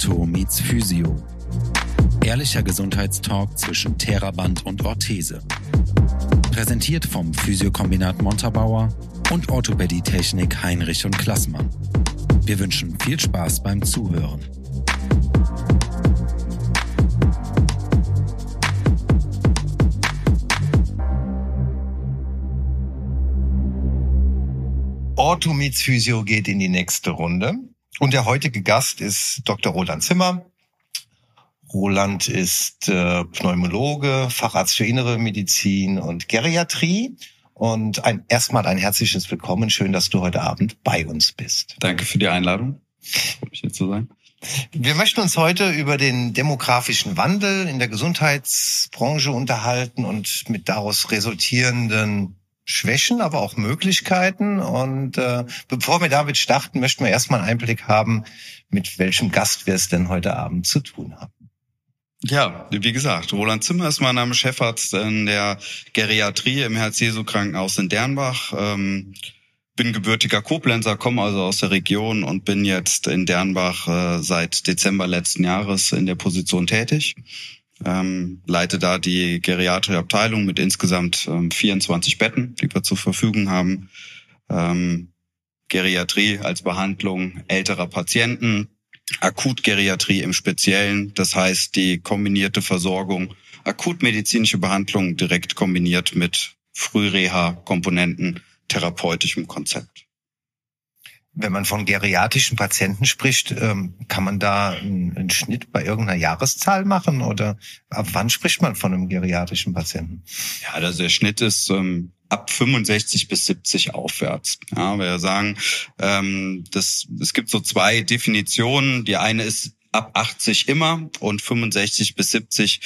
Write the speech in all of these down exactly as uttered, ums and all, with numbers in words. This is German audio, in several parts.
Ortho meets Physio. Ehrlicher Gesundheitstalk zwischen Theraband und Orthese. Präsentiert vom Physiokombinat Montabaur und Orthopädie-Technik Heinrich und Klassmann. Wir wünschen viel Spaß beim Zuhören. Ortho meets Physio geht in die nächste Runde. Und der heutige Gast ist Doktor Roland Zimmer. Roland ist äh, Pneumologe, Facharzt für Innere Medizin und Geriatrie. Und ein, erstmal ein herzliches Willkommen. Schön, dass du heute Abend bei uns bist. Danke für die Einladung. Freut mich, hier zu sein. Wir möchten uns heute über den demografischen Wandel in der Gesundheitsbranche unterhalten und mit daraus resultierenden Schwächen, aber auch Möglichkeiten. Und äh, bevor wir damit starten, möchten wir erstmal einen Einblick haben, mit welchem Gast wir es denn heute Abend zu tun haben. Ja, wie gesagt, Roland Zimmer ist mein Name, Chefarzt in der Geriatrie im Herz-Jesu-Krankenhaus in Dernbach. Ähm, bin gebürtiger Koblenzer, komme also aus der Region und bin jetzt in Dernbach äh, seit Dezember letzten Jahres in der Position tätig. Ähm, leite da die Geriatrie-Abteilung mit insgesamt ähm, vierundzwanzig Betten, die wir zur Verfügung haben. Ähm, Geriatrie als Behandlung älterer Patienten, Akutgeriatrie im Speziellen, das heißt die kombinierte Versorgung, akutmedizinische Behandlung direkt kombiniert mit Frühreha-Komponenten, therapeutischem Konzept. Wenn man von geriatrischen Patienten spricht, kann man da einen Schnitt bei irgendeiner Jahreszahl machen? Oder ab wann spricht man von einem geriatrischen Patienten? Ja, also der Schnitt ist ähm, ab fünfundsechzig bis siebzig aufwärts. Ja, wir sagen, ähm, das, es gibt so zwei Definitionen. Die eine ist ab achtzig immer und fünfundsechzig bis siebzig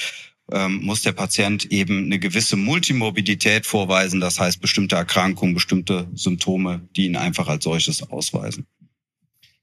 ähm, muss der Patient eben eine gewisse Multimorbidität vorweisen. Das heißt, bestimmte Erkrankungen, bestimmte Symptome, die ihn einfach als solches ausweisen.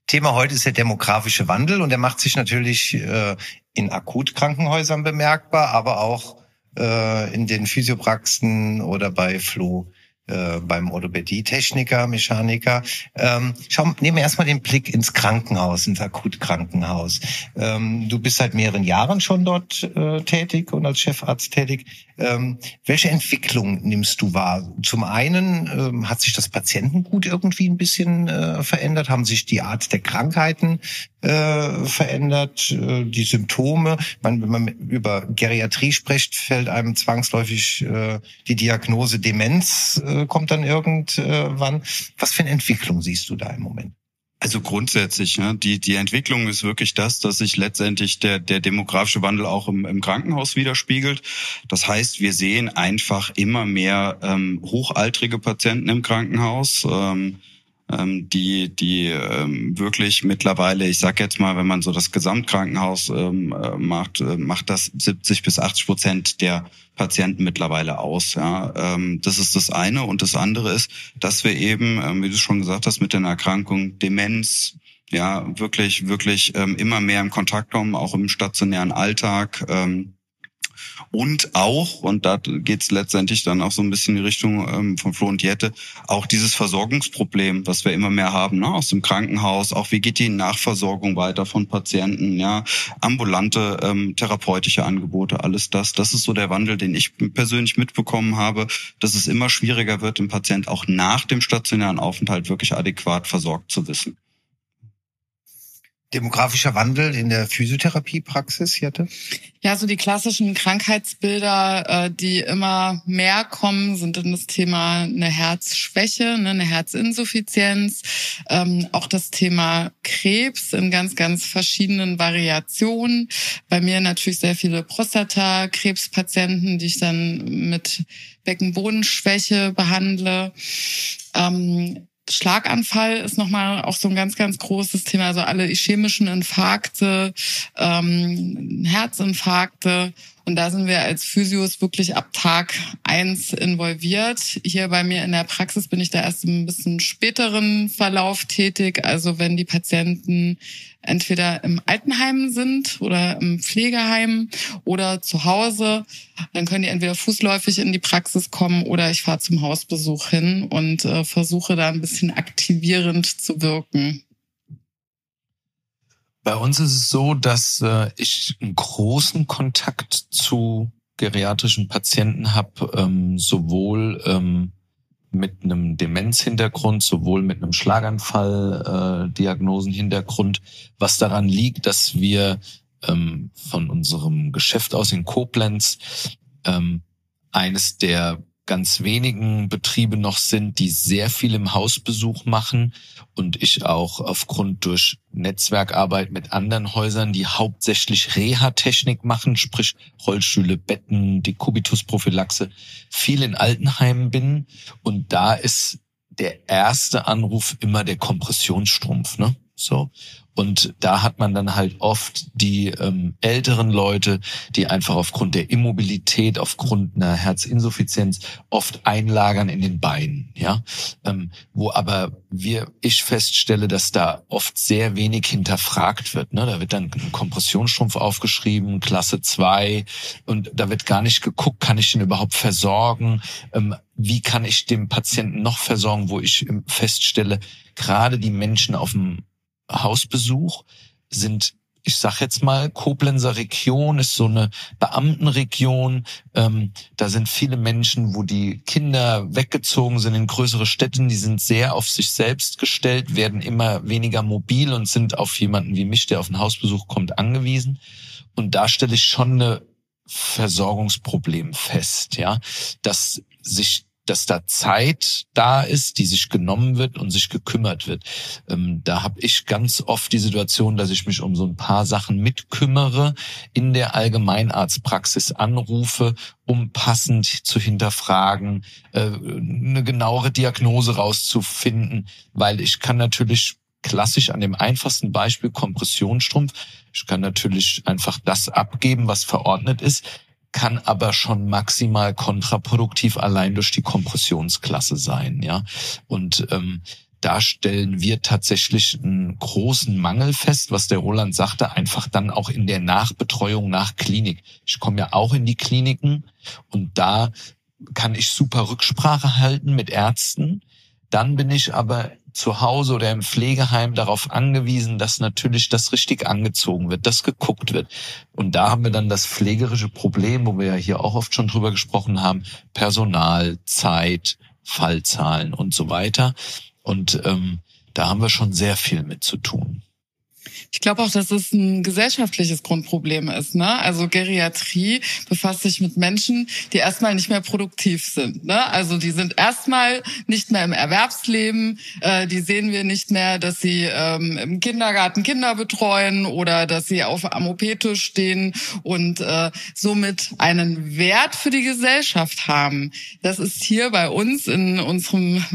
Thema heute ist der demografische Wandel und der macht sich natürlich äh, in Akutkrankenhäusern bemerkbar, aber auch in den Physiopraxen oder bei Flo, äh, beim Orthopädie-Techniker, Mechaniker. Ähm, schau, nehmen wir erstmal den Blick ins Krankenhaus, ins Akutkrankenhaus. Ähm, du bist seit mehreren Jahren schon dort äh, tätig und als Chefarzt tätig. Ähm, welche Entwicklung nimmst du wahr? Zum einen ähm, hat sich das Patientengut irgendwie ein bisschen äh, verändert, haben sich die Art der Krankheiten Äh, verändert, äh, die Symptome. Man, wenn man über Geriatrie spricht, fällt einem zwangsläufig äh, die Diagnose Demenz, äh, kommt dann irgendwann. Was für eine Entwicklung siehst du da im Moment? Also grundsätzlich, ja, die die Entwicklung ist wirklich das, dass sich letztendlich der der demografische Wandel auch im, im Krankenhaus widerspiegelt. Das heißt, wir sehen einfach immer mehr ähm, hochaltrige Patienten im Krankenhaus, ähm, die die ähm, wirklich mittlerweile, ich sag jetzt mal, wenn man so das Gesamtkrankenhaus ähm, macht, äh, macht das siebzig bis achtzig Prozent der Patienten mittlerweile aus. Ja, ähm, das ist das eine. Und das andere ist, dass wir eben, ähm, wie du schon gesagt hast, mit den Erkrankungen Demenz, ja, wirklich, wirklich ähm, immer mehr in Kontakt kommen, auch im stationären Alltag. Ähm, Und auch, und da geht es letztendlich dann auch so ein bisschen in die Richtung ähm, von Flo und Jette, auch dieses Versorgungsproblem, was wir immer mehr haben, ne, aus dem Krankenhaus, auch wie geht die Nachversorgung weiter von Patienten, ja, ambulante ähm, therapeutische Angebote, alles das. Das ist so der Wandel, den ich persönlich mitbekommen habe, dass es immer schwieriger wird, den Patient auch nach dem stationären Aufenthalt wirklich adäquat versorgt zu wissen. Demografischer Wandel in der Physiotherapiepraxis, Jette? Ja, so die klassischen Krankheitsbilder, die immer mehr kommen, sind dann das Thema eine Herzschwäche, eine Herzinsuffizienz, auch das Thema Krebs in ganz, ganz verschiedenen Variationen. Bei mir natürlich sehr viele Prostatakrebspatienten, die ich dann mit Beckenbodenschwäche behandle. Schlaganfall ist nochmal auch so ein ganz, ganz großes Thema. Also alle ischämischen Infarkte, ähm, Herzinfarkte. Und da sind wir als Physios wirklich ab Tag eins involviert. Hier bei mir in der Praxis bin ich da erst ein bisschen späteren Verlauf tätig. Also wenn die Patienten entweder im Altenheim sind oder im Pflegeheim oder zu Hause, dann können die entweder fußläufig in die Praxis kommen oder ich fahre zum Hausbesuch hin und äh, versuche da ein bisschen aktivierend zu wirken. Bei uns ist es so, dass äh, ich einen großen Kontakt zu geriatrischen Patienten habe, ähm, sowohl ähm, mit einem Demenzhintergrund, sowohl mit einem Schlaganfall-Diagnosen-Hintergrund, äh, was daran liegt, dass wir ähm, von unserem Geschäft aus in Koblenz ähm, eines der ganz wenigen Betriebe noch sind, die sehr viel im Hausbesuch machen und ich auch aufgrund durch Netzwerkarbeit mit anderen Häusern, die hauptsächlich Reha-Technik machen, sprich Rollstühle, Betten, Dekubitusprophylaxe, viel in Altenheimen bin und da ist der erste Anruf immer der Kompressionsstrumpf, ne? So. Und da hat man dann halt oft die ähm, älteren Leute, die einfach aufgrund der Immobilität, aufgrund einer Herzinsuffizienz oft einlagern in den Beinen, ja. Ähm, wo aber wir, ich feststelle, dass da oft sehr wenig hinterfragt wird, ne. Da wird dann ein Kompressionsstrumpf aufgeschrieben, Klasse zwei, und da wird gar nicht geguckt, kann ich den überhaupt versorgen? Ähm, wie kann ich den Patienten noch versorgen, wo ich feststelle, gerade die Menschen auf dem Hausbesuch sind, ich sag jetzt mal, Koblenzer Region ist so eine Beamtenregion. Ähm, da sind viele Menschen, wo die Kinder weggezogen sind in größere Städten. Die sind sehr auf sich selbst gestellt, werden immer weniger mobil und sind auf jemanden wie mich, der auf einen Hausbesuch kommt, angewiesen. Und da stelle ich schon ein Versorgungsproblem fest, ja, dass sich dass da Zeit da ist, die sich genommen wird und sich gekümmert wird. Ähm, da habe ich ganz oft die Situation, dass ich mich um so ein paar Sachen mitkümmere, in der Allgemeinarztpraxis anrufe, um passend zu hinterfragen, äh, eine genauere Diagnose rauszufinden, weil ich kann natürlich klassisch an dem einfachsten Beispiel Kompressionsstrumpf, ich kann natürlich einfach das abgeben, was verordnet ist, kann aber schon maximal kontraproduktiv allein durch die Kompressionsklasse sein, ja. Und ähm, da stellen wir tatsächlich einen großen Mangel fest, was der Roland sagte, einfach dann auch in der Nachbetreuung nach Klinik. Ich komme ja auch in die Kliniken und da kann ich super Rücksprache halten mit Ärzten. Dann bin ich aber zu Hause oder im Pflegeheim darauf angewiesen, dass natürlich das richtig angezogen wird, dass geguckt wird. Und da haben wir dann das pflegerische Problem, wo wir ja hier auch oft schon drüber gesprochen haben, Personal, Zeit, Fallzahlen und so weiter. Und ähm, da haben wir schon sehr viel mit zu tun. Ich glaube auch, dass es ein gesellschaftliches Grundproblem ist, ne? Also Geriatrie befasst sich mit Menschen, die erstmal nicht mehr produktiv sind, ne? Also die sind erstmal nicht mehr im Erwerbsleben, äh, die sehen wir nicht mehr, dass sie ähm, im Kindergarten Kinder betreuen oder dass sie auf am O P-Tisch stehen und äh, somit einen Wert für die Gesellschaft haben. Das ist hier bei uns in unserem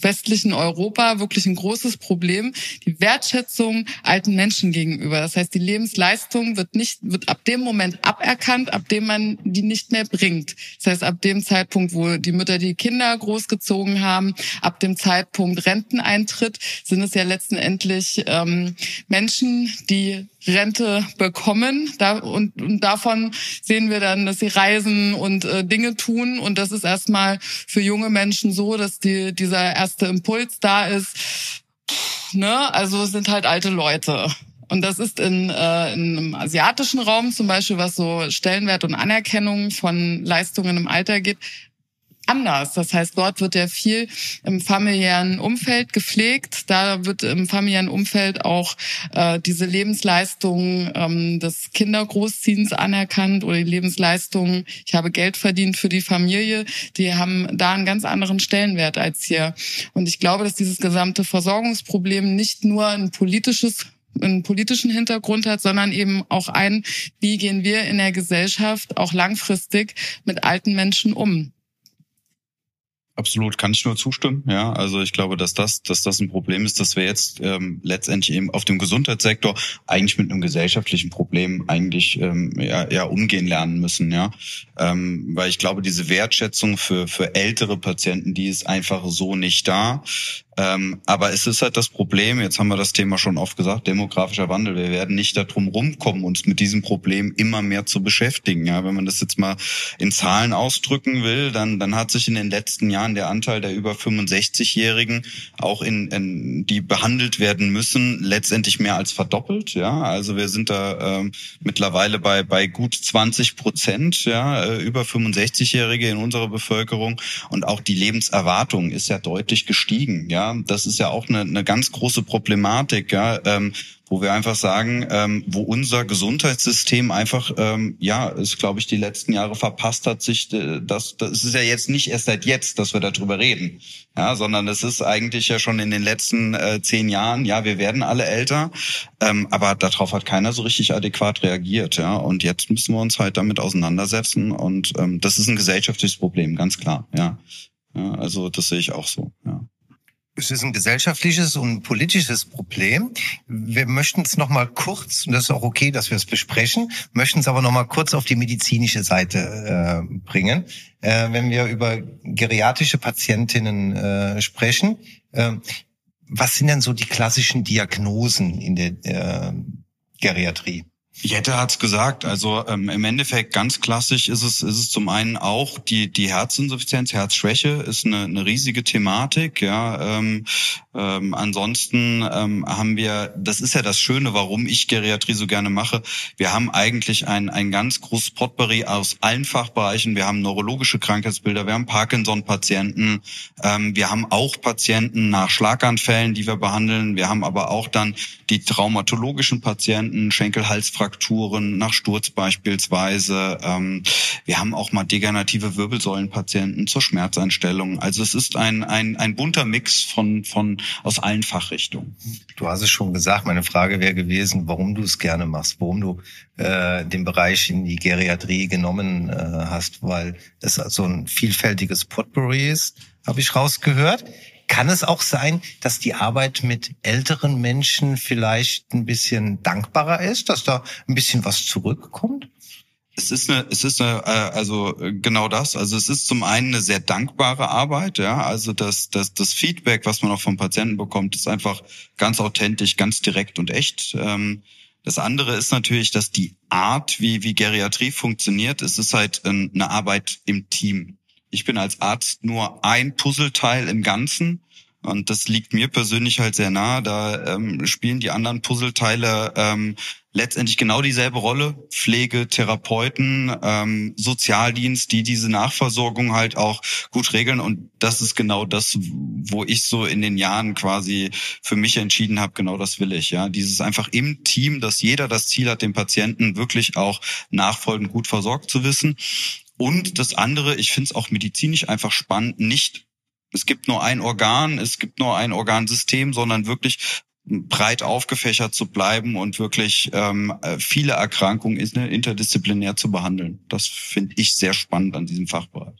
westlichen Europa wirklich ein großes Problem. Die Wertschätzung alten Menschen gegenüber. Das heißt, die Lebensleistung wird nicht, wird ab dem Moment aberkannt, ab dem man die nicht mehr bringt. Das heißt, ab dem Zeitpunkt, wo die Mütter die Kinder großgezogen haben, ab dem Zeitpunkt Renteneintritt, sind es ja letztendlich ähm, Menschen, die Rente bekommen. Da, und, und davon sehen wir dann, dass sie reisen und äh, Dinge tun. Und das ist erstmal für junge Menschen so, dass die, dieser erste Impuls da ist, ne? Also es sind halt alte Leute. Und das ist in, äh, in einem asiatischen Raum zum Beispiel, was so Stellenwert und Anerkennung von Leistungen im Alter geht, anders. Das heißt, dort wird ja viel im familiären Umfeld gepflegt. Da wird im familiären Umfeld auch äh, diese Lebensleistung ähm, des Kindergroßziehens anerkannt oder die Lebensleistung, ich habe Geld verdient für die Familie, die haben da einen ganz anderen Stellenwert als hier. Und ich glaube, dass dieses gesamte Versorgungsproblem nicht nur ein politisches einen politischen Hintergrund hat, sondern eben auch ein, wie gehen wir in der Gesellschaft auch langfristig mit alten Menschen um. Absolut, kann ich nur zustimmen. Ja, also ich glaube, dass das, dass das ein Problem ist, dass wir jetzt ähm, letztendlich eben auf dem Gesundheitssektor eigentlich mit einem gesellschaftlichen Problem eigentlich ähm, ja, ja umgehen lernen müssen. Ja, ähm, weil ich glaube, diese Wertschätzung für für ältere Patienten, die ist einfach so nicht da. Ähm, aber es ist halt das Problem, jetzt haben wir das Thema schon oft gesagt, demografischer Wandel. Wir werden nicht darum rumkommen, uns mit diesem Problem immer mehr zu beschäftigen. Ja, wenn man das jetzt mal in Zahlen ausdrücken will, dann, dann hat sich in den letzten Jahren der Anteil der über fünfundsechzigjährigen, auch in, in die behandelt werden müssen, letztendlich mehr als verdoppelt. Ja, also wir sind da ähm, mittlerweile bei bei gut zwanzig Prozent, ja, äh, über fünfundsechzigjährige in unserer Bevölkerung, und auch die Lebenserwartung ist ja deutlich gestiegen. Ja, das ist ja auch eine, eine ganz große Problematik, ja, ähm, wo wir einfach sagen, ähm, wo unser Gesundheitssystem einfach, ähm, ja, es, glaube ich, die letzten Jahre verpasst hat, sich äh, das, das ist ja jetzt nicht erst seit jetzt, dass wir darüber reden, ja, sondern das ist eigentlich ja schon in den letzten äh, zehn Jahren, ja, wir werden alle älter, ähm, aber darauf hat keiner so richtig adäquat reagiert, ja, und jetzt müssen wir uns halt damit auseinandersetzen, und ähm, das ist ein gesellschaftliches Problem, ganz klar, ja, ja, also das sehe ich auch so, ja. Es ist ein gesellschaftliches und ein politisches Problem. Wir möchten es nochmal kurz, und das ist auch okay, dass wir es besprechen, möchten es aber nochmal kurz auf die medizinische Seite äh, bringen. Äh, wenn wir über geriatrische Patientinnen äh, sprechen, äh, was sind denn so die klassischen Diagnosen in der äh, Geriatrie? Jette hat's gesagt, also ähm, im Endeffekt ganz klassisch ist es ist es zum einen auch die die Herzinsuffizienz, Herzschwäche ist eine, eine riesige Thematik, ja. Ähm, ähm, ansonsten ähm, haben wir, das ist ja das Schöne, warum ich Geriatrie so gerne mache, wir haben eigentlich ein ein ganz großes Potpourri aus allen Fachbereichen, wir haben neurologische Krankheitsbilder, wir haben Parkinson-Patienten, ähm, wir haben auch Patienten nach Schlaganfällen, die wir behandeln, wir haben aber auch dann die traumatologischen Patienten, Schenkel-Halsfrakturen, Frakturen nach Sturz beispielsweise. Wir haben auch mal degenerative Wirbelsäulenpatienten zur Schmerzeinstellung. Also es ist ein ein ein bunter Mix von von aus allen Fachrichtungen. Du hast es schon gesagt. Meine Frage wäre gewesen, warum du es gerne machst, warum du äh, den Bereich in die Geriatrie genommen äh, hast, weil es so ein vielfältiges Potpourri ist, habe ich rausgehört. Kann es auch sein, dass die Arbeit mit älteren Menschen vielleicht ein bisschen dankbarer ist, dass da ein bisschen was zurückkommt? Es ist eine, es ist eine, also genau das. Also es ist zum einen eine sehr dankbare Arbeit, ja. Also das, das, das Feedback, was man auch vom Patienten bekommt, ist einfach ganz authentisch, ganz direkt und echt. Das andere ist natürlich, dass die Art, wie wie Geriatrie funktioniert, es ist halt eine Arbeit im Team. Ich bin als Arzt nur ein Puzzleteil im Ganzen, und das liegt mir persönlich halt sehr nahe. Da ähm, spielen die anderen Puzzleteile ähm, letztendlich genau dieselbe Rolle. Pflege, Therapeuten, ähm, Sozialdienst, die diese Nachversorgung halt auch gut regeln. Und das ist genau das, wo ich so in den Jahren quasi für mich entschieden habe, genau das will ich. Ja, dieses einfach im Team, dass jeder das Ziel hat, den Patienten wirklich auch nachfolgend gut versorgt zu wissen. Und das andere, ich finde es auch medizinisch einfach spannend, nicht, es gibt nur ein Organ, es gibt nur ein Organsystem, sondern wirklich breit aufgefächert zu bleiben und wirklich ähm, viele Erkrankungen interdisziplinär zu behandeln. Das finde ich sehr spannend an diesem Fachbereich.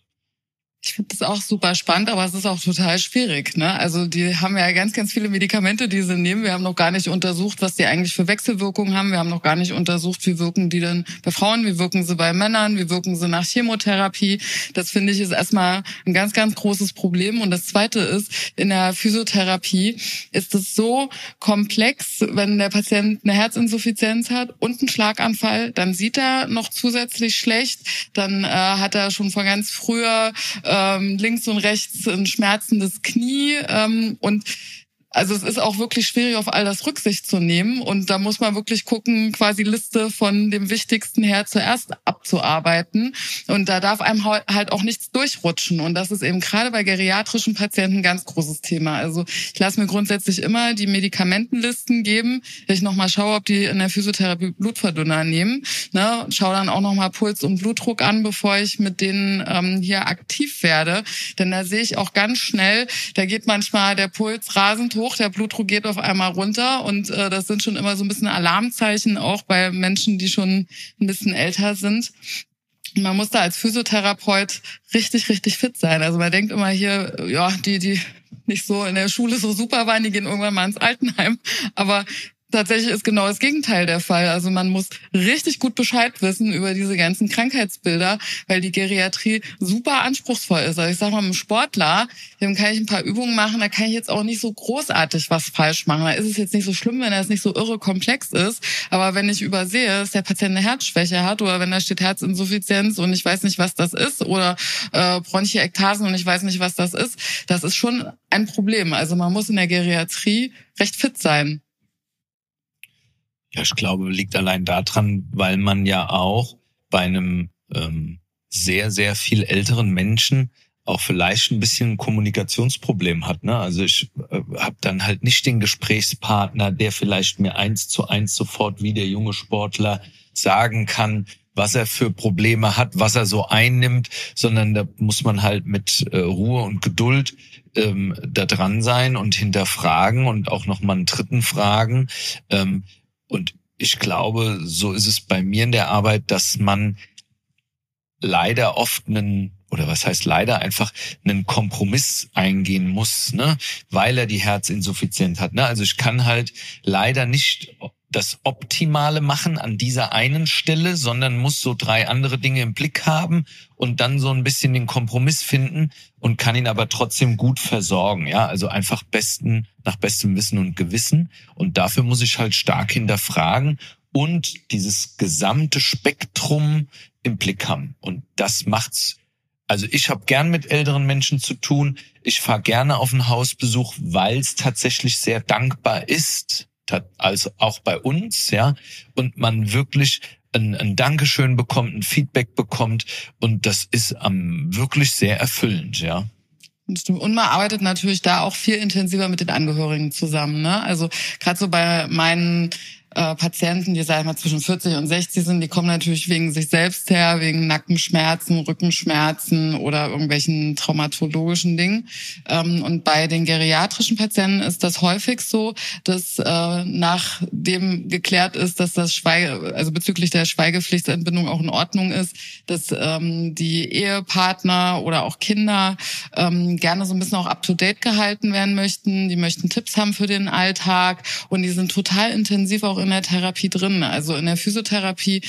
Ich finde das auch super spannend, aber es ist auch total schwierig, ne? Also die haben ja ganz, ganz viele Medikamente, die sie nehmen. Wir haben noch gar nicht untersucht, was die eigentlich für Wechselwirkungen haben. Wir haben noch gar nicht untersucht, wie wirken die denn bei Frauen, wie wirken sie bei Männern, wie wirken sie nach Chemotherapie. Das finde ich ist erstmal ein ganz, ganz großes Problem. Und das Zweite ist, in der Physiotherapie ist es so komplex, wenn der Patient eine Herzinsuffizienz hat und einen Schlaganfall, dann sieht er noch zusätzlich schlecht. Dann äh, hat er schon von ganz früher äh, links und rechts ein schmerzendes Knie, ähm, und also es ist auch wirklich schwierig, auf all das Rücksicht zu nehmen, und da muss man wirklich gucken, quasi Liste von dem Wichtigsten her zuerst abzuarbeiten, und da darf einem halt auch nichts durchrutschen, und das ist eben gerade bei geriatrischen Patienten ein ganz großes Thema. Also ich lasse mir grundsätzlich immer die Medikamentenlisten geben, ich nochmal schaue, ob die in der Physiotherapie Blutverdünner nehmen, ne, schaue dann auch nochmal Puls und Blutdruck an, bevor ich mit denen ähm, hier aktiv werde, denn da sehe ich auch ganz schnell, da geht manchmal der Puls rasend hoch, der Blutdruck geht auf einmal runter, und äh, das sind schon immer so ein bisschen Alarmzeichen, auch bei Menschen, die schon ein bisschen älter sind. Man muss da als Physiotherapeut richtig, richtig fit sein. Also man denkt immer hier, ja, die, die nicht so in der Schule so super waren, die gehen irgendwann mal ins Altenheim, aber Tatsächlich ist genau das Gegenteil der Fall. Also man muss richtig gut Bescheid wissen über diese ganzen Krankheitsbilder, weil die Geriatrie super anspruchsvoll ist. Also ich sage mal, mit einem Sportler, dem kann ich ein paar Übungen machen, da kann ich jetzt auch nicht so großartig was falsch machen. Da ist es jetzt nicht so schlimm, wenn das nicht so irre komplex ist. Aber wenn ich übersehe, dass der Patient eine Herzschwäche hat oder wenn da steht Herzinsuffizienz und ich weiß nicht, was das ist, oder äh, Bronchiektasen und ich weiß nicht, was das ist, das ist schon ein Problem. Also man muss in der Geriatrie recht fit sein. Ja, ich glaube, liegt allein daran, weil man ja auch bei einem ähm, sehr, sehr viel älteren Menschen auch vielleicht ein bisschen ein Kommunikationsproblem hat, ne? Also ich äh, habe dann halt nicht den Gesprächspartner, der vielleicht mir eins zu eins sofort wie der junge Sportler sagen kann, was er für Probleme hat, was er so einnimmt, sondern da muss man halt mit äh, Ruhe und Geduld ähm, da dran sein und hinterfragen und auch nochmal einen dritten fragen. Ähm, Und ich glaube, so ist es bei mir in der Arbeit, dass man leider oft einen, oder was heißt leider, einfach einen Kompromiss eingehen muss, ne, weil er die Herzinsuffizienz hat, ne. Also ich kann halt leider nicht das Optimale machen an dieser einen Stelle, sondern muss so drei andere Dinge im Blick haben und dann so ein bisschen den Kompromiss finden und kann ihn aber trotzdem gut versorgen. Ja, also einfach besten, nach bestem Wissen und Gewissen. Und dafür muss ich halt stark hinterfragen und dieses gesamte Spektrum im Blick haben. Und das macht's. Also ich habe gern mit älteren Menschen zu tun. Ich fahre gerne auf einen Hausbesuch, weil es tatsächlich sehr dankbar ist, also auch bei uns, ja, und man wirklich ein, ein Dankeschön bekommt, ein Feedback bekommt, und das ist um, wirklich sehr erfüllend, ja. Und man arbeitet natürlich da auch viel intensiver mit den Angehörigen zusammen, ne? Also gerade so bei meinen äh, Patienten, die sag ich mal zwischen vierzig und sechzig sind, die kommen natürlich wegen sich selbst her, wegen Nackenschmerzen, Rückenschmerzen oder irgendwelchen traumatologischen Dingen. Ähm, und bei den geriatrischen Patienten ist das häufig so, dass äh, nachdem geklärt ist, dass das Schweige, also bezüglich der Schweigepflichtentbindung auch in Ordnung ist, dass ähm, die Ehepartner oder auch Kinder ähm, gerne so ein bisschen auch up-to-date gehalten werden möchten. Die möchten Tipps haben für den Alltag und die sind total intensiv auch in der Therapie drin. Also in der Physiotherapie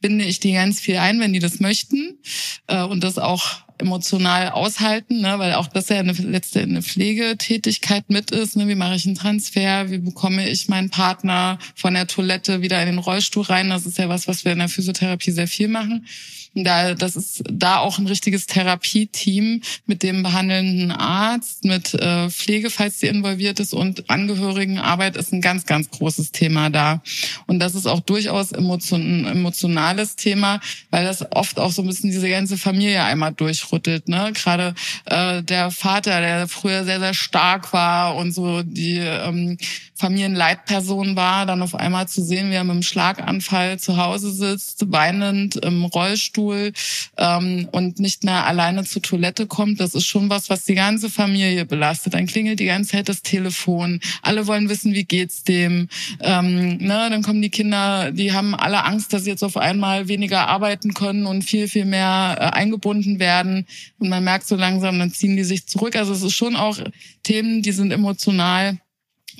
binde ich die ganz viel ein, wenn die das möchten und das auch emotional aushalten, ne, weil auch das ja eine letzte eine Pflegetätigkeit mit ist. Ne, wie mache ich einen Transfer? Wie bekomme ich meinen Partner von der Toilette wieder in den Rollstuhl rein? Das ist ja was, was wir in der Physiotherapie sehr viel machen. Da, das ist da auch ein richtiges Therapieteam mit dem behandelnden Arzt, mit äh, Pflege, falls die involviert ist, und Angehörigenarbeit ist ein ganz, ganz großes Thema da. Und das ist auch durchaus emotion, ein emotionales Thema, weil das oft auch so ein bisschen diese ganze Familie einmal durchrüttelt, ne? Gerade äh, der Vater, der früher sehr, sehr stark war und so die ähm, Familienleitperson war, dann auf einmal zu sehen, wie er mit einem Schlaganfall zu Hause sitzt, weinend im Rollstuhl, und nicht mehr alleine zur Toilette kommt, das ist schon was, was die ganze Familie belastet. Dann klingelt die ganze Zeit das Telefon. Alle wollen wissen, wie geht's dem. Ähm, ne, dann kommen die Kinder, die haben alle Angst, dass sie jetzt auf einmal weniger arbeiten können und viel, viel mehr äh, eingebunden werden. Und man merkt so langsam, dann ziehen die sich zurück. Also es ist schon auch Themen, die sind emotional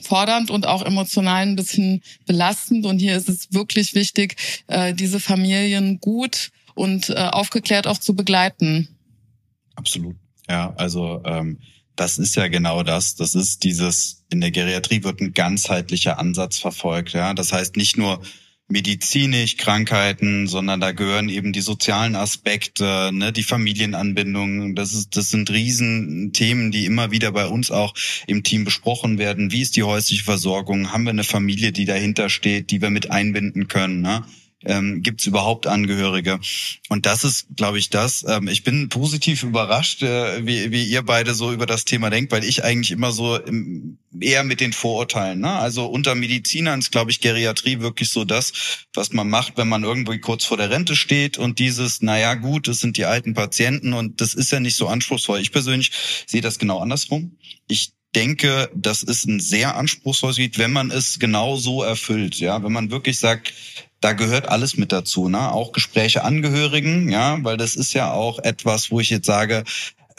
fordernd und auch emotional ein bisschen belastend. Und hier ist es wirklich wichtig, äh, diese Familien gut und äh, aufgeklärt auch zu begleiten. Absolut. Ja, also ähm, das ist ja genau das. Das ist dieses, in der Geriatrie wird ein ganzheitlicher Ansatz verfolgt. Ja, das heißt nicht nur medizinisch Krankheiten, sondern da gehören eben die sozialen Aspekte, ne, die Familienanbindung. Das ist, das sind Riesenthemen, die immer wieder bei uns auch im Team besprochen werden. Wie ist die häusliche Versorgung? Haben wir eine Familie, die dahinter steht, die wir mit einbinden können, ne? Ähm, gibt es überhaupt Angehörige? Und das ist, glaube ich, das. Ähm, ich bin positiv überrascht, äh, wie, wie ihr beide so über das Thema denkt, weil ich eigentlich immer so im, eher mit den Vorurteilen, ne? Also unter Medizinern ist, glaube ich, Geriatrie wirklich so das, was man macht, wenn man irgendwie kurz vor der Rente steht und dieses, naja gut, das sind die alten Patienten und das ist ja nicht so anspruchsvoll. Ich persönlich sehe das genau andersrum. Ich denke, das ist ein sehr anspruchsvolles Gebiet, wenn man es genau so erfüllt. Ja, wenn man wirklich sagt, da gehört alles mit dazu, ne? Auch Gespräche Angehörigen, ja, weil das ist ja auch etwas, wo ich jetzt sage,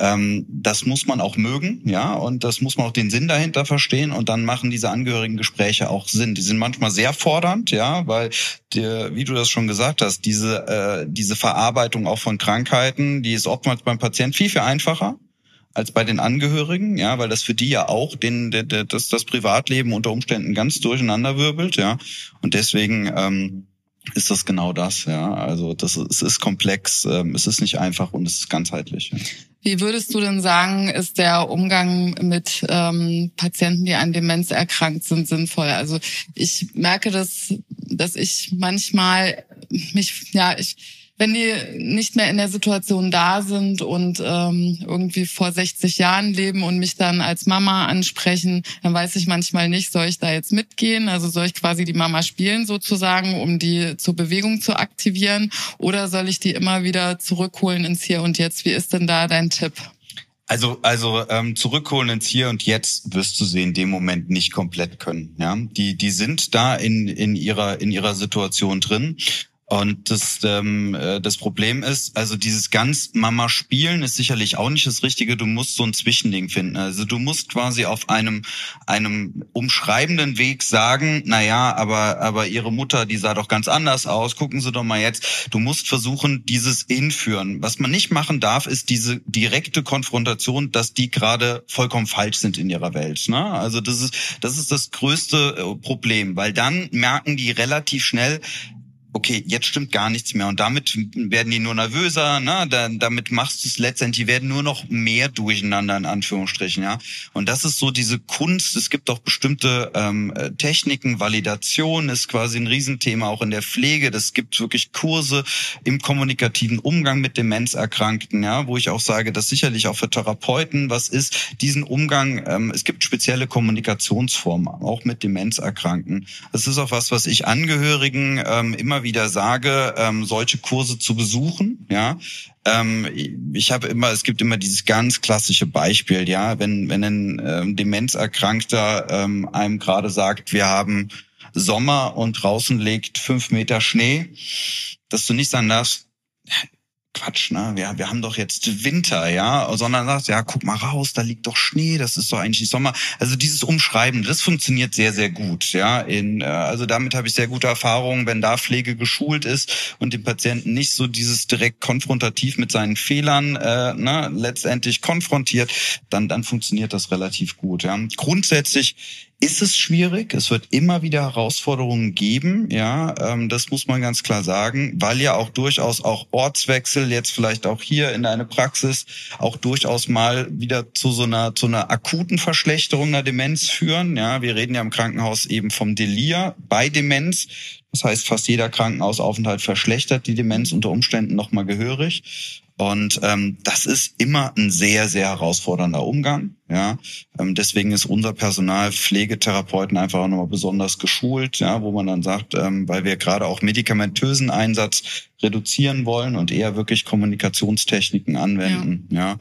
Ähm, das muss man auch mögen, ja, und das muss man auch den Sinn dahinter verstehen, und dann machen diese Angehörigengespräche auch Sinn. Die sind manchmal sehr fordernd, ja, weil, der, wie du das schon gesagt hast, diese äh, diese Verarbeitung auch von Krankheiten, die ist oftmals beim Patienten viel, viel einfacher als bei den Angehörigen, ja, weil das für die ja auch den, den, den das, das Privatleben unter Umständen ganz durcheinander wirbelt, ja, und deswegen ähm, ist das genau das, ja, also das es ist komplex, ähm, es ist nicht einfach und es ist ganzheitlich. Ja. Wie würdest du denn sagen, ist der Umgang mit ähm, Patienten, die an Demenz erkrankt sind, sinnvoll? Also ich merke das, dass ich manchmal mich, ja, ich wenn die nicht mehr in der Situation da sind und ähm, irgendwie vor sechzig Jahren leben und mich dann als Mama ansprechen, dann weiß ich manchmal nicht, soll ich da jetzt mitgehen? Also soll ich quasi die Mama spielen sozusagen, um die zur Bewegung zu aktivieren? Oder soll ich die immer wieder zurückholen ins Hier und Jetzt? Wie ist denn da dein Tipp? Also also ähm, zurückholen ins Hier und Jetzt wirst du sie in dem Moment nicht komplett können. Ja, die die sind da in in ihrer in ihrer Situation drin. Und das ähm, das Problem ist, also dieses ganz Mama spielen ist sicherlich auch nicht das Richtige. Du musst so ein Zwischending finden. Also du musst quasi auf einem einem umschreibenden Weg sagen, na ja, aber aber ihre Mutter, die sah doch ganz anders aus. Gucken Sie doch mal jetzt. Du musst versuchen, dieses Hinführen. Was man nicht machen darf, ist diese direkte Konfrontation, dass die gerade vollkommen falsch sind in ihrer Welt. Ne? Also das ist das ist das größte Problem, weil dann merken die relativ schnell, okay, jetzt stimmt gar nichts mehr, und damit werden die nur nervöser, ne? Da, damit machst du es letztendlich, werden nur noch mehr durcheinander in Anführungsstrichen, ja. Und das ist so diese Kunst. Es gibt auch bestimmte ähm, Techniken, Validation ist quasi ein Riesenthema auch in der Pflege. Das gibt wirklich Kurse im kommunikativen Umgang mit Demenzerkrankten, ja, wo ich auch sage, dass sicherlich auch für Therapeuten was ist, diesen Umgang. Ähm, es gibt spezielle Kommunikationsformen auch mit Demenzerkrankten. Das ist auch was, was ich Angehörigen ähm, immer wieder sage, ähm, solche Kurse zu besuchen, ja. Ähm, ich habe immer, es gibt immer dieses ganz klassische Beispiel, ja, wenn wenn ein ähm, Demenzerkrankter ähm, einem gerade sagt, wir haben Sommer und draußen liegt fünf Meter Schnee, dass du nicht sagen darfst, Quatsch, ne? Wir, wir haben doch jetzt Winter, ja, sondern sagst, ja, guck mal raus, da liegt doch Schnee, das ist doch eigentlich Sommer. Also dieses Umschreiben, das funktioniert sehr, sehr gut, ja. In, also damit habe ich sehr gute Erfahrungen, wenn da Pflege geschult ist und dem Patienten nicht so dieses direkt konfrontativ mit seinen Fehlern, äh, ne, letztendlich konfrontiert, dann, dann funktioniert das relativ gut, ja. Grundsätzlich ist es schwierig, es wird immer wieder Herausforderungen geben, ja, ähm, das muss man ganz klar sagen, weil ja auch durchaus auch Ortswechsel jetzt vielleicht auch hier in eine Praxis auch durchaus mal wieder zu so einer zu einer akuten Verschlechterung einer Demenz führen, ja, wir reden ja im Krankenhaus eben vom Delir bei Demenz. Das heißt, fast jeder Krankenhausaufenthalt verschlechtert die Demenz unter Umständen nochmal gehörig. Und ähm, das ist immer ein sehr, sehr herausfordernder Umgang. Ja, ähm, deswegen ist unser Personal, Pflegetherapeuten, einfach auch nochmal besonders geschult, ja, wo man dann sagt, ähm, weil wir gerade auch medikamentösen Einsatz reduzieren wollen und eher wirklich Kommunikationstechniken anwenden. Ja,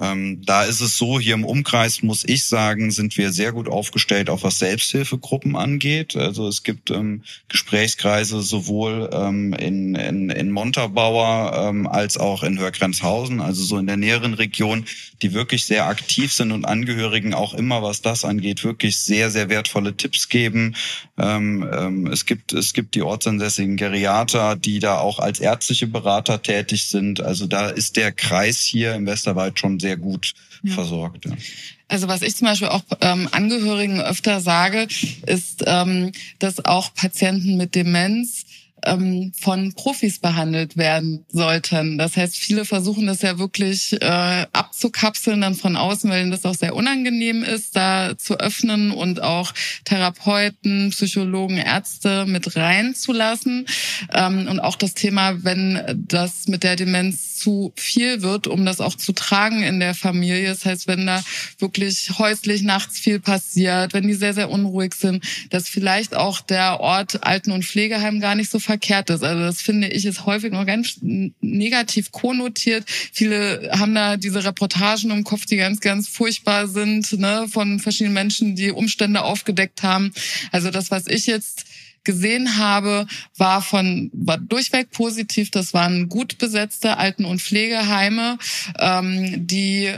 ja. Ähm, da ist es so, hier im Umkreis, muss ich sagen, sind wir sehr gut aufgestellt, auch was Selbsthilfegruppen angeht. Also es gibt ähm, Gesprächskreise sowohl ähm, in, in, in Montabaur ähm, als auch in Hörgrenzhausen, also so in der näheren Region, die wirklich sehr aktiv sind und Angehörigen auch immer, was das angeht, wirklich sehr, sehr wertvolle Tipps geben. Ähm, ähm, es gibt es gibt die ortsansässigen Geriater, die da auch als ärztliche Berater tätig sind. Also da ist der Kreis hier im Westerwald schon sehr gut ja. versorgt. Ja. Also was ich zum Beispiel auch ähm, Angehörigen öfter sage, ist, ähm, dass auch Patienten mit Demenz von Profis behandelt werden sollten. Das heißt, viele versuchen das ja wirklich äh, abzukapseln, dann von außen, weil ihnen das auch sehr unangenehm ist, da zu öffnen und auch Therapeuten, Psychologen, Ärzte mit reinzulassen. Ähm, und auch das Thema, wenn das mit der Demenz zu viel wird, um das auch zu tragen in der Familie. Das heißt, wenn da wirklich häuslich nachts viel passiert, wenn die sehr, sehr unruhig sind, dass vielleicht auch der Ort Alten- und Pflegeheim gar nicht so verkehrt ist. Also das finde ich ist häufig noch ganz negativ konnotiert. Viele haben da diese Reportagen im Kopf, die ganz, ganz furchtbar sind, ne, von verschiedenen Menschen, die Umstände aufgedeckt haben. Also das, was ich jetzt gesehen habe, war von war durchweg positiv. Das waren gut besetzte Alten- und Pflegeheime, ähm, die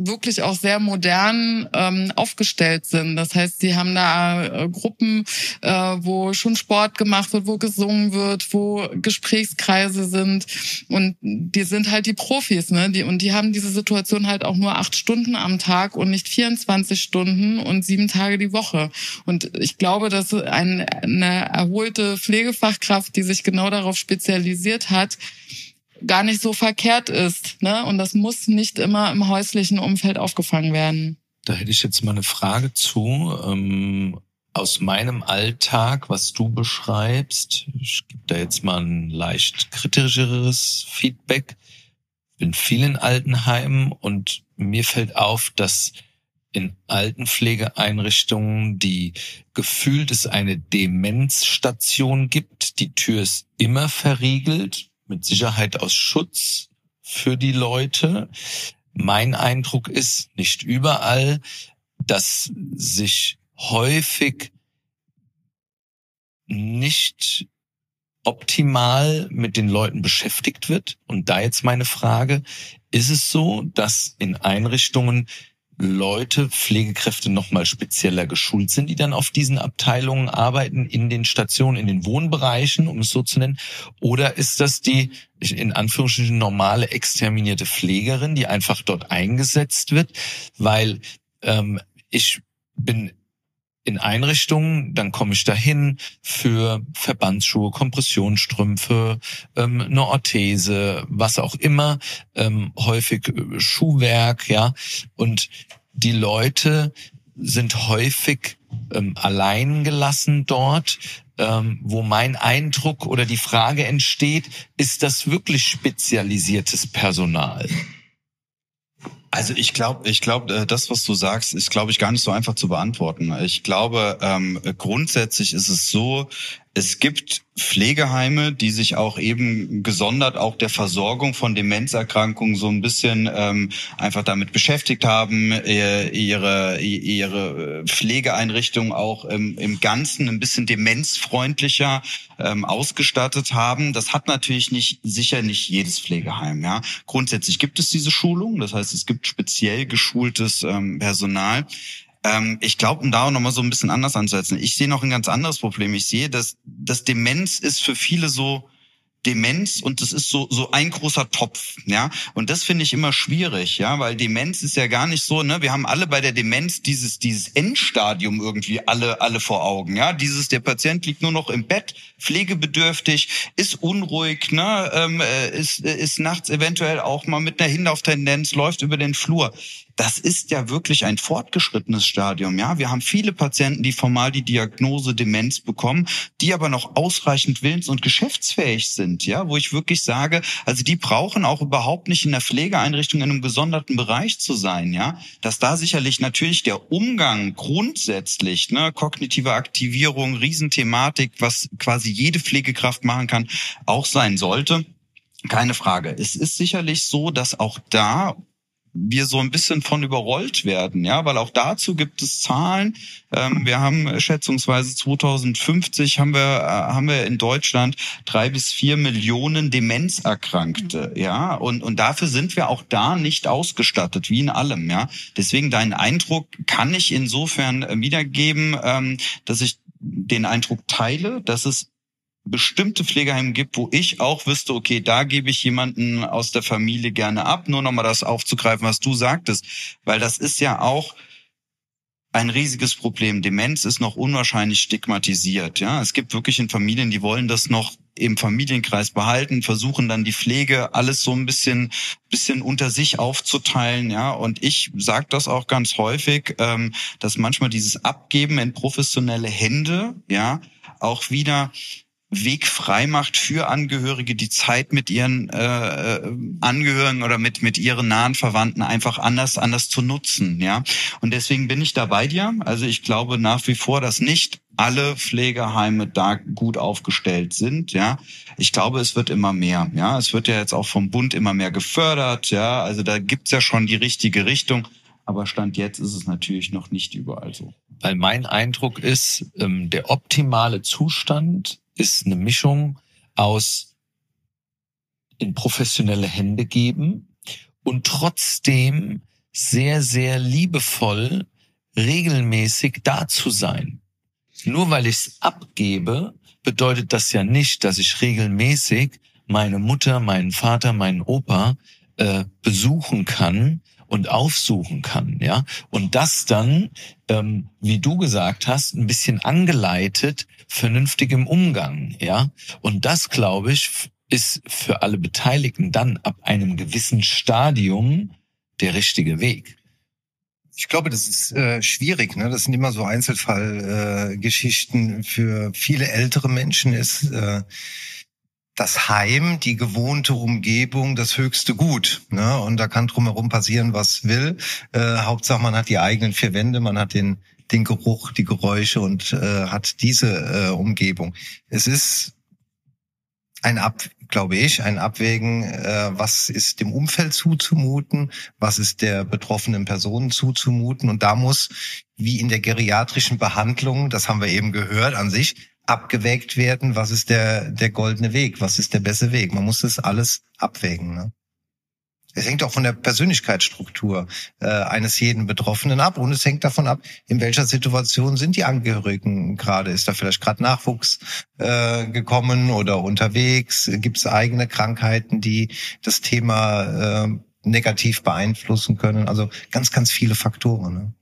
wirklich auch sehr modern ähm, aufgestellt sind. Das heißt, sie haben da äh, Gruppen, äh, wo schon Sport gemacht wird, wo gesungen wird, wo Gesprächskreise sind. Und die sind halt die Profis, ne? Die, und die haben diese Situation halt auch nur acht Stunden am Tag und nicht vierundzwanzig Stunden und sieben Tage die Woche. Und ich glaube, dass ein, eine erholte Pflegefachkraft, die sich genau darauf spezialisiert hat, gar nicht so verkehrt ist, ne? Und das muss nicht immer im häuslichen Umfeld aufgefangen werden. Da hätte ich jetzt mal eine Frage zu. Ähm, aus meinem Alltag, was du beschreibst, ich gebe da jetzt mal ein leicht kritischeres Feedback, in vielen Altenheimen, und mir fällt auf, dass in Altenpflegeeinrichtungen, die gefühlt es eine Demenzstation gibt, die Tür ist immer verriegelt, mit Sicherheit aus Schutz für die Leute. Mein Eindruck ist, nicht überall, dass sich häufig nicht optimal mit den Leuten beschäftigt wird. Und da jetzt meine Frage, ist es so, dass in Einrichtungen Leute, Pflegekräfte nochmal spezieller geschult sind, die dann auf diesen Abteilungen arbeiten, in den Stationen, in den Wohnbereichen, um es so zu nennen? Oder ist das die, in Anführungsstrichen, normale exterminierte Pflegerin, die einfach dort eingesetzt wird? Weil ähm, ich bin in Einrichtungen, dann komme ich dahin für Verbandsschuhe, Kompressionsstrümpfe, ähm, eine Orthese, was auch immer, ähm, häufig Schuhwerk, ja. Und die Leute sind häufig ähm, allein gelassen dort, ähm, wo mein Eindruck oder die Frage entsteht, ist das wirklich spezialisiertes Personal? Also ich glaube, ich glaube, das, was du sagst, ist, glaube ich, gar nicht so einfach zu beantworten. Ich glaube, ähm, grundsätzlich ist es so, es gibt Pflegeheime, die sich auch eben gesondert auch der Versorgung von Demenzerkrankungen so ein bisschen ähm, einfach damit beschäftigt haben, äh, ihre ihre Pflegeeinrichtungen auch im, im Ganzen ein bisschen demenzfreundlicher ähm, ausgestattet haben. Das hat natürlich nicht sicher nicht jedes Pflegeheim. Ja, grundsätzlich gibt es diese Schulung, das heißt, es gibt speziell geschultes ähm, Personal. Ich glaube, um da auch nochmal so ein bisschen anders anzusetzen. Ich sehe noch ein ganz anderes Problem. Ich sehe, dass, dass Demenz ist für viele so Demenz und das ist so so ein großer Topf, ja. Und das finde ich immer schwierig, ja, weil Demenz ist ja gar nicht so, ne, wir haben alle bei der Demenz dieses dieses Endstadium irgendwie alle alle vor Augen, ja. Dieses, der Patient liegt nur noch im Bett, pflegebedürftig, ist unruhig, ne, ähm, ist ist nachts eventuell auch mal mit einer Hinlauftendenz, läuft über den Flur. Das ist ja wirklich ein fortgeschrittenes Stadium, ja. Wir haben viele Patienten, die formal die Diagnose Demenz bekommen, die aber noch ausreichend willens- und geschäftsfähig sind, ja, wo ich wirklich sage, also die brauchen auch überhaupt nicht in der Pflegeeinrichtung in einem gesonderten Bereich zu sein, ja. Dass da sicherlich natürlich der Umgang grundsätzlich, ne, kognitive Aktivierung, Riesenthematik, was quasi jede Pflegekraft machen kann, auch sein sollte. Keine Frage. Es ist sicherlich so, dass auch da wir so ein bisschen von überrollt werden, ja, weil auch dazu gibt es Zahlen. Wir haben schätzungsweise zweitausendfünfzig haben wir haben wir in Deutschland drei bis vier Millionen Demenzerkrankte, ja, und und dafür sind wir auch da nicht ausgestattet wie in allem, ja. Deswegen deinen Eindruck kann ich insofern wiedergeben, dass ich den Eindruck teile, dass es bestimmte Pflegeheime gibt, wo ich auch wüsste, okay, da gebe ich jemanden aus der Familie gerne ab. Nur nochmal das aufzugreifen, was du sagtest, weil das ist ja auch ein riesiges Problem. Demenz ist noch unwahrscheinlich stigmatisiert. Ja, es gibt wirklich in Familien, die wollen das noch im Familienkreis behalten, versuchen dann die Pflege alles so ein bisschen, bisschen unter sich aufzuteilen, ja. Und ich sage das auch ganz häufig, dass manchmal dieses Abgeben in professionelle Hände, ja, auch wieder Weg frei macht für Angehörige, die Zeit mit ihren äh, Angehörigen oder mit mit ihren nahen Verwandten einfach anders anders zu nutzen, ja. Und deswegen bin ich da bei dir. Also ich glaube nach wie vor, dass nicht alle Pflegeheime da gut aufgestellt sind, ja. Ich glaube, es wird immer mehr, ja. Es wird ja jetzt auch vom Bund immer mehr gefördert, ja. Also da gibt's ja schon die richtige Richtung. Aber Stand jetzt ist es natürlich noch nicht überall so. Weil mein Eindruck ist, der optimale Zustand ist eine Mischung aus in professionelle Hände geben und trotzdem sehr, sehr liebevoll, regelmäßig da zu sein. Nur weil ich es abgebe, bedeutet das ja nicht, dass ich regelmäßig meine Mutter, meinen Vater, meinen Opa äh, besuchen kann und aufsuchen kann, ja. Und das dann, ähm, wie du gesagt hast, ein bisschen angeleitet, vernünftig im Umgang, ja. Und das, glaube ich, ist für alle Beteiligten dann ab einem gewissen Stadium der richtige Weg. Ich glaube, das ist äh, schwierig, ne? Das sind immer so Einzelfallgeschichten. Äh, für viele ältere Menschen ist äh, das Heim, die gewohnte Umgebung, das höchste Gut, ne? Und da kann drumherum passieren, was will. Äh, Hauptsache, man hat die eigenen vier Wände, man hat den den Geruch, die Geräusche und äh, hat diese äh, Umgebung. Es ist ein Ab, glaube ich, ein Abwägen, äh, was ist dem Umfeld zuzumuten, was ist der betroffenen Person zuzumuten. Und da muss, wie in der geriatrischen Behandlung, das haben wir eben gehört an sich, abgewägt werden, was ist der der goldene Weg, was ist der beste Weg. Man muss das alles abwägen, ne? Es hängt auch von der Persönlichkeitsstruktur äh, eines jeden Betroffenen ab. Und es hängt davon ab, in welcher Situation sind die Angehörigen gerade. Ist da vielleicht gerade Nachwuchs äh, gekommen oder unterwegs? Gibt es eigene Krankheiten, die das Thema äh, negativ beeinflussen können? Also ganz, ganz viele Faktoren, ne?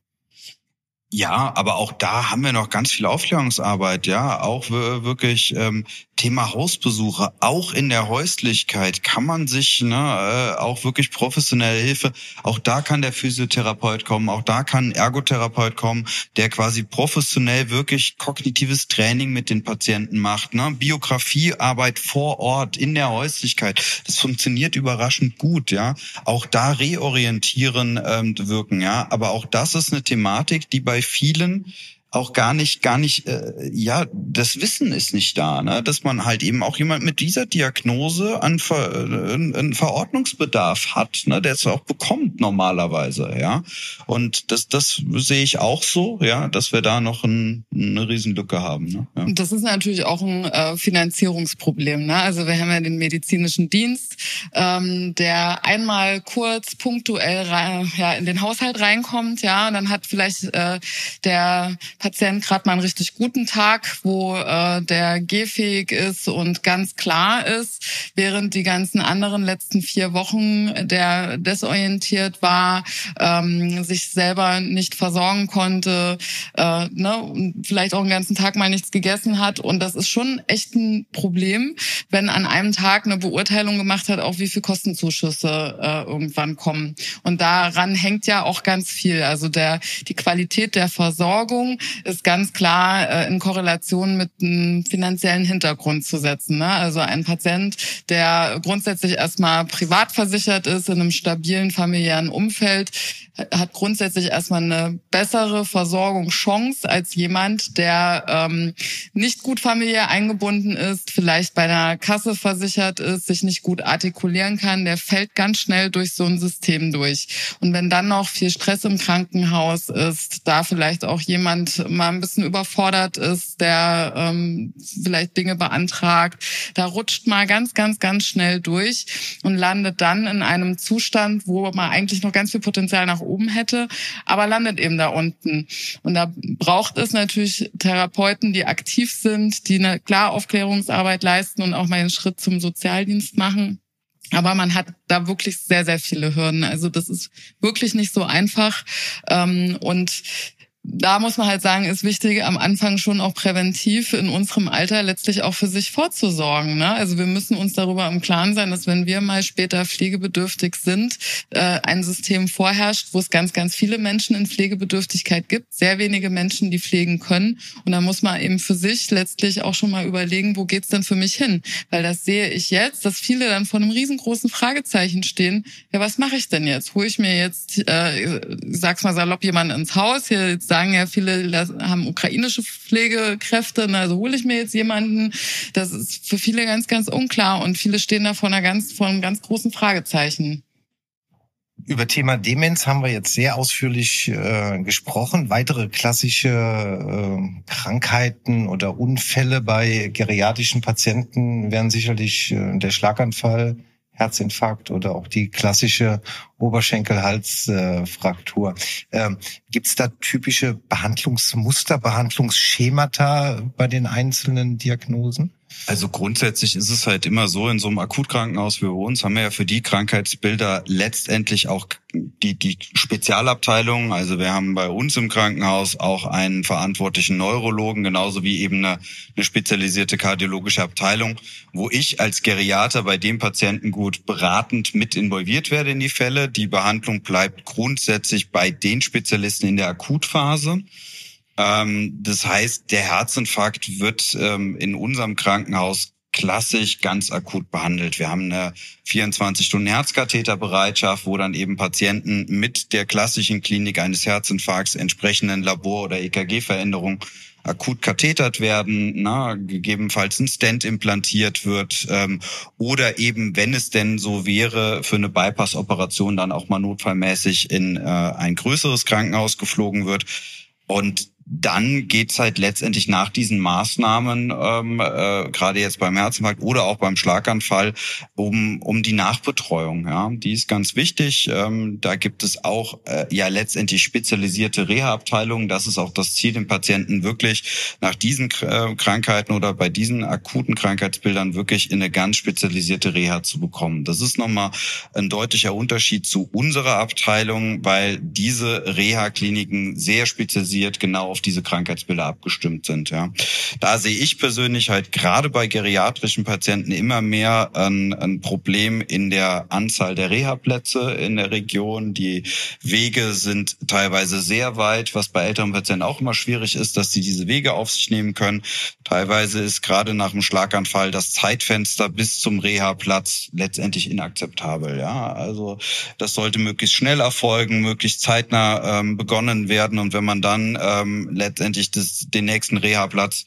Ja, aber auch da haben wir noch ganz viel Aufklärungsarbeit, ja, auch wirklich ähm, Thema Hausbesuche, auch in der Häuslichkeit kann man sich, ne, äh, auch wirklich professionelle Hilfe, auch da kann der Physiotherapeut kommen, auch da kann ein Ergotherapeut kommen, der quasi professionell wirklich kognitives Training mit den Patienten macht, ne, Biografiearbeit vor Ort in der Häuslichkeit, das funktioniert überraschend gut, ja, auch da reorientieren ähm, wirken, ja, aber auch das ist eine Thematik, die bei bei vielen auch gar nicht, gar nicht, äh, ja, das Wissen ist nicht da, ne? Dass man halt eben auch jemand mit dieser Diagnose an Ver, äh, einen Verordnungsbedarf hat, ne? Der es auch bekommt normalerweise, ja. Und das, das sehe ich auch so, ja, dass wir da noch ein, eine Riesenlücke haben, ne? Ja. Das ist natürlich auch ein äh, Finanzierungsproblem, ne? Also wir haben ja den medizinischen Dienst, ähm, der einmal kurz punktuell rein, ja, in den Haushalt reinkommt, ja, und dann hat vielleicht äh, der Patient gerade mal einen richtig guten Tag, wo äh, der gehfähig ist und ganz klar ist, während die ganzen anderen letzten vier Wochen der desorientiert war, ähm, sich selber nicht versorgen konnte, äh, ne, und vielleicht auch den ganzen Tag mal nichts gegessen hat. Und das ist schon echt ein Problem, wenn an einem Tag eine Beurteilung gemacht hat, auch wie viel Kostenzuschüsse äh, irgendwann kommen. Und daran hängt ja auch ganz viel. Also der die Qualität der Versorgung ist ganz klar in Korrelation mit einem finanziellen Hintergrund zu setzen, ne? Also ein Patient, der grundsätzlich erstmal privat versichert ist, in einem stabilen familiären Umfeld, hat grundsätzlich erstmal eine bessere Versorgungschance als jemand, der ähm, nicht gut familiär eingebunden ist, vielleicht bei einer Kasse versichert ist, sich nicht gut artikulieren kann, der fällt ganz schnell durch so ein System durch. Und wenn dann noch viel Stress im Krankenhaus ist, da vielleicht auch jemand mal ein bisschen überfordert ist, der ähm, vielleicht Dinge beantragt, da rutscht mal ganz, ganz, ganz schnell durch und landet dann in einem Zustand, wo man eigentlich noch ganz viel Potenzial nach oben hätte, aber landet eben da unten. Und da braucht es natürlich Therapeuten, die aktiv sind, die eine klare Aufklärungsarbeit leisten und auch mal den Schritt zum Sozialdienst machen. Aber man hat da wirklich sehr, sehr viele Hürden. Also das ist wirklich nicht so einfach. Und da muss man halt sagen, ist wichtig, am Anfang schon auch präventiv in unserem Alter letztlich auch für sich vorzusorgen, ne? Also wir müssen uns darüber im Klaren sein, dass wenn wir mal später pflegebedürftig sind, äh, ein System vorherrscht, wo es ganz, ganz viele Menschen in Pflegebedürftigkeit gibt, sehr wenige Menschen, die pflegen können. Und da muss man eben für sich letztlich auch schon mal überlegen, wo geht's denn für mich hin? Weil das sehe ich jetzt, dass viele dann vor einem riesengroßen Fragezeichen stehen. Ja, was mache ich denn jetzt? Hole ich mir jetzt, äh, sag's mal salopp, jemanden ins Haus, hier jetzt sagen ja viele, das haben ukrainische Pflegekräfte, also hole ich mir jetzt jemanden. Das ist für viele ganz, ganz unklar und viele stehen da vor einer ganz, vor einem ganz großen Fragezeichen. Über Thema Demenz haben wir jetzt sehr ausführlich äh, gesprochen. Weitere klassische äh, Krankheiten oder Unfälle bei geriatrischen Patienten wären sicherlich äh, der Schlaganfall, Herzinfarkt oder auch die klassische Oberschenkel-Hals-Fraktur. Ähm, Gibt es da typische Behandlungsmuster, Behandlungsschemata bei den einzelnen Diagnosen? Also grundsätzlich ist es halt immer so, in so einem Akutkrankenhaus wie bei uns haben wir ja für die Krankheitsbilder letztendlich auch die, die Spezialabteilungen. Also wir haben bei uns im Krankenhaus auch einen verantwortlichen Neurologen, genauso wie eben eine, eine spezialisierte kardiologische Abteilung, wo ich als Geriater bei dem Patienten gut beratend mit involviert werde in die Fälle. Die Behandlung bleibt grundsätzlich bei den Spezialisten in der Akutphase. Das heißt, der Herzinfarkt wird in unserem Krankenhaus klassisch ganz akut behandelt. Wir haben eine vierundzwanzig-Stunden-Herzkatheterbereitschaft, wo dann eben Patienten mit der klassischen Klinik eines Herzinfarkts, entsprechenden Labor- oder E K G-Veränderungen akut kathetert werden, na, gegebenenfalls ein Stent implantiert wird ähm, oder eben, wenn es denn so wäre, für eine Bypass-Operation dann auch mal notfallmäßig in äh, ein größeres Krankenhaus geflogen wird. Und dann geht's halt letztendlich nach diesen Maßnahmen, ähm, äh, gerade jetzt beim Herzinfarkt oder auch beim Schlaganfall, um um die Nachbetreuung. Ja, die ist ganz wichtig. Ähm, da gibt es auch äh, ja letztendlich spezialisierte Reha-Abteilungen. Das ist auch das Ziel, den Patienten wirklich nach diesen äh, Krankheiten oder bei diesen akuten Krankheitsbildern wirklich in eine ganz spezialisierte Reha zu bekommen. Das ist nochmal ein deutlicher Unterschied zu unserer Abteilung, weil diese Reha-Kliniken sehr spezialisiert genau auf diese Krankheitsbilder abgestimmt sind. Ja. Da sehe ich persönlich halt gerade bei geriatrischen Patienten immer mehr ein, ein Problem in der Anzahl der Reha-Plätze in der Region. Die Wege sind teilweise sehr weit, was bei älteren Patienten auch immer schwierig ist, dass sie diese Wege auf sich nehmen können. Teilweise ist gerade nach dem Schlaganfall das Zeitfenster bis zum Reha-Platz letztendlich inakzeptabel. Ja. Also das sollte möglichst schnell erfolgen, möglichst zeitnah ähm, begonnen werden. Und wenn man dann ähm, letztendlich das, den nächsten Reha-Platz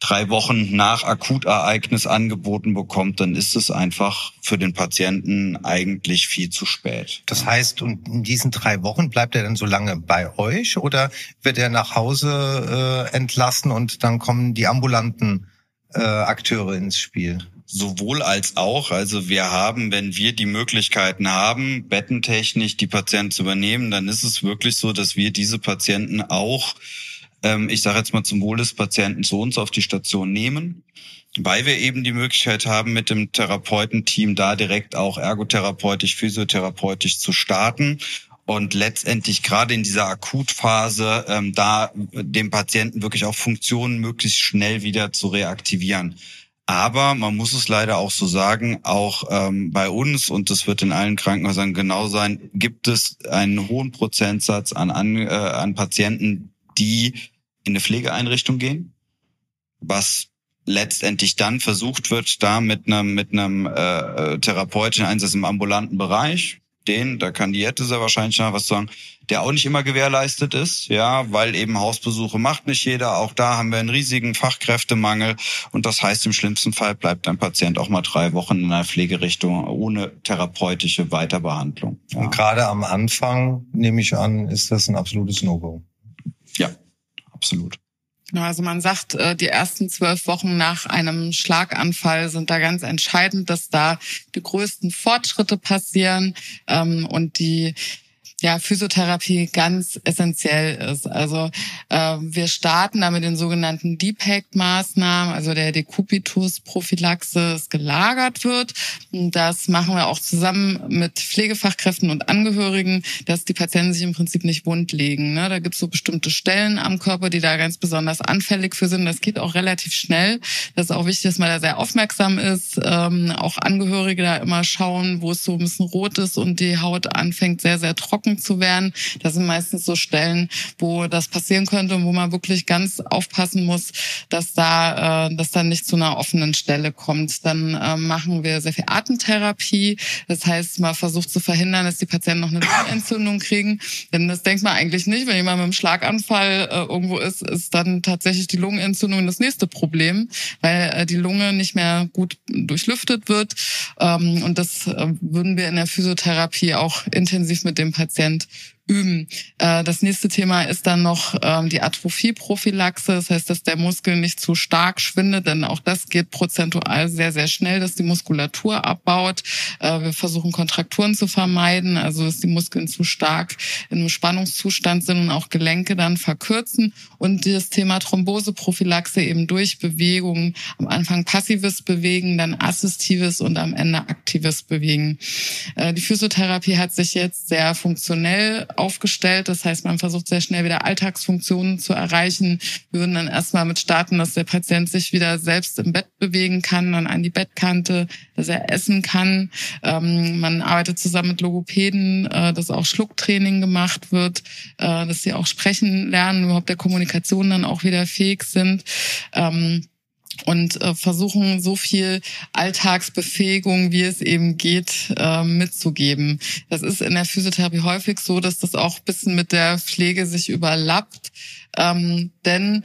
drei Wochen nach Akutereignis angeboten bekommt, dann ist es einfach für den Patienten eigentlich viel zu spät. Das heißt, und in diesen drei Wochen bleibt er dann so lange bei euch oder wird er nach Hause äh, entlassen und dann kommen die ambulanten äh, Akteure ins Spiel? Sowohl als auch. Also wir haben, wenn wir die Möglichkeiten haben, bettentechnisch die Patienten zu übernehmen, dann ist es wirklich so, dass wir diese Patienten auch, ähm, ich sage jetzt mal zum Wohl des Patienten, zu uns auf die Station nehmen, weil wir eben die Möglichkeit haben, mit dem Therapeutenteam da direkt auch ergotherapeutisch, physiotherapeutisch zu starten. Und letztendlich gerade in dieser Akutphase, ähm, da dem Patienten wirklich auch Funktionen möglichst schnell wieder zu reaktivieren. Aber man muss es leider auch so sagen, auch ähm, bei uns, und das wird in allen Krankenhäusern genau sein, gibt es einen hohen Prozentsatz an, an, äh, an Patienten, die in eine Pflegeeinrichtung gehen, was letztendlich dann versucht wird, da mit einem, mit einem äh, therapeutischen Einsatz im ambulanten Bereich, den, da kann die Jette sehr wahrscheinlich noch was sagen, der auch nicht immer gewährleistet ist, ja, weil eben Hausbesuche macht nicht jeder. Auch da haben wir einen riesigen Fachkräftemangel. Und das heißt, im schlimmsten Fall bleibt ein Patient auch mal drei Wochen in einer Pflegerichtung ohne therapeutische Weiterbehandlung. Ja. Und gerade am Anfang, nehme ich an, ist das ein absolutes No-Go. Ja, absolut. Also man sagt, die ersten zwölf Wochen nach einem Schlaganfall sind da ganz entscheidend, dass da die größten Fortschritte passieren und die ja Physiotherapie ganz essentiell ist. Also äh, wir starten da mit den sogenannten Depact-Maßnahmen, also der Dekupitusprophylaxe, das gelagert wird. Das machen wir auch zusammen mit Pflegefachkräften und Angehörigen, dass die Patienten sich im Prinzip nicht wund legen. Ne? Da gibt es so bestimmte Stellen am Körper, die da ganz besonders anfällig für sind. Das geht auch relativ schnell. Das ist auch wichtig, dass man da sehr aufmerksam ist. Ähm, auch Angehörige da immer schauen, wo es so ein bisschen rot ist und die Haut anfängt sehr, sehr trocken trocken zu werden. Das sind meistens so Stellen, wo das passieren könnte und wo man wirklich ganz aufpassen muss, dass da äh, dass dann nicht zu einer offenen Stelle kommt. Dann äh, machen wir sehr viel Atemtherapie. Das heißt, man versucht zu verhindern, dass die Patienten noch eine Lungenentzündung kriegen. Denn das denkt man eigentlich nicht. Wenn jemand mit einem Schlaganfall äh, irgendwo ist, ist dann tatsächlich die Lungenentzündung das nächste Problem, weil äh, die Lunge nicht mehr gut durchlüftet wird. Ähm, und das äh, würden wir in der Physiotherapie auch intensiv mit dem Patient üben. Das nächste Thema ist dann noch die Atrophie-Prophylaxe. Das heißt, dass der Muskel nicht zu stark schwindet, denn auch das geht prozentual sehr, sehr schnell, dass die Muskulatur abbaut. Wir versuchen, Kontrakturen zu vermeiden, also dass die Muskeln zu stark in einem Spannungszustand sind und auch Gelenke dann verkürzen. Und das Thema Thrombose-Prophylaxe eben durch Bewegungen. Am Anfang passives Bewegen, dann assistives und am Ende aktives Bewegen. Die Physiotherapie hat sich jetzt sehr funktionell aufgestellt. Das heißt, man versucht sehr schnell wieder Alltagsfunktionen zu erreichen. Wir würden dann erstmal mit starten, dass der Patient sich wieder selbst im Bett bewegen kann, dann an die Bettkante, dass er essen kann. Ähm, man arbeitet zusammen mit Logopäden, äh, dass auch Schlucktraining gemacht wird, äh, dass sie auch sprechen lernen, überhaupt der Kommunikation dann auch wieder fähig sind. Ähm, Und versuchen, so viel Alltagsbefähigung, wie es eben geht, mitzugeben. Das ist in der Physiotherapie häufig so, dass das auch ein bisschen mit der Pflege sich überlappt. Ähm, denn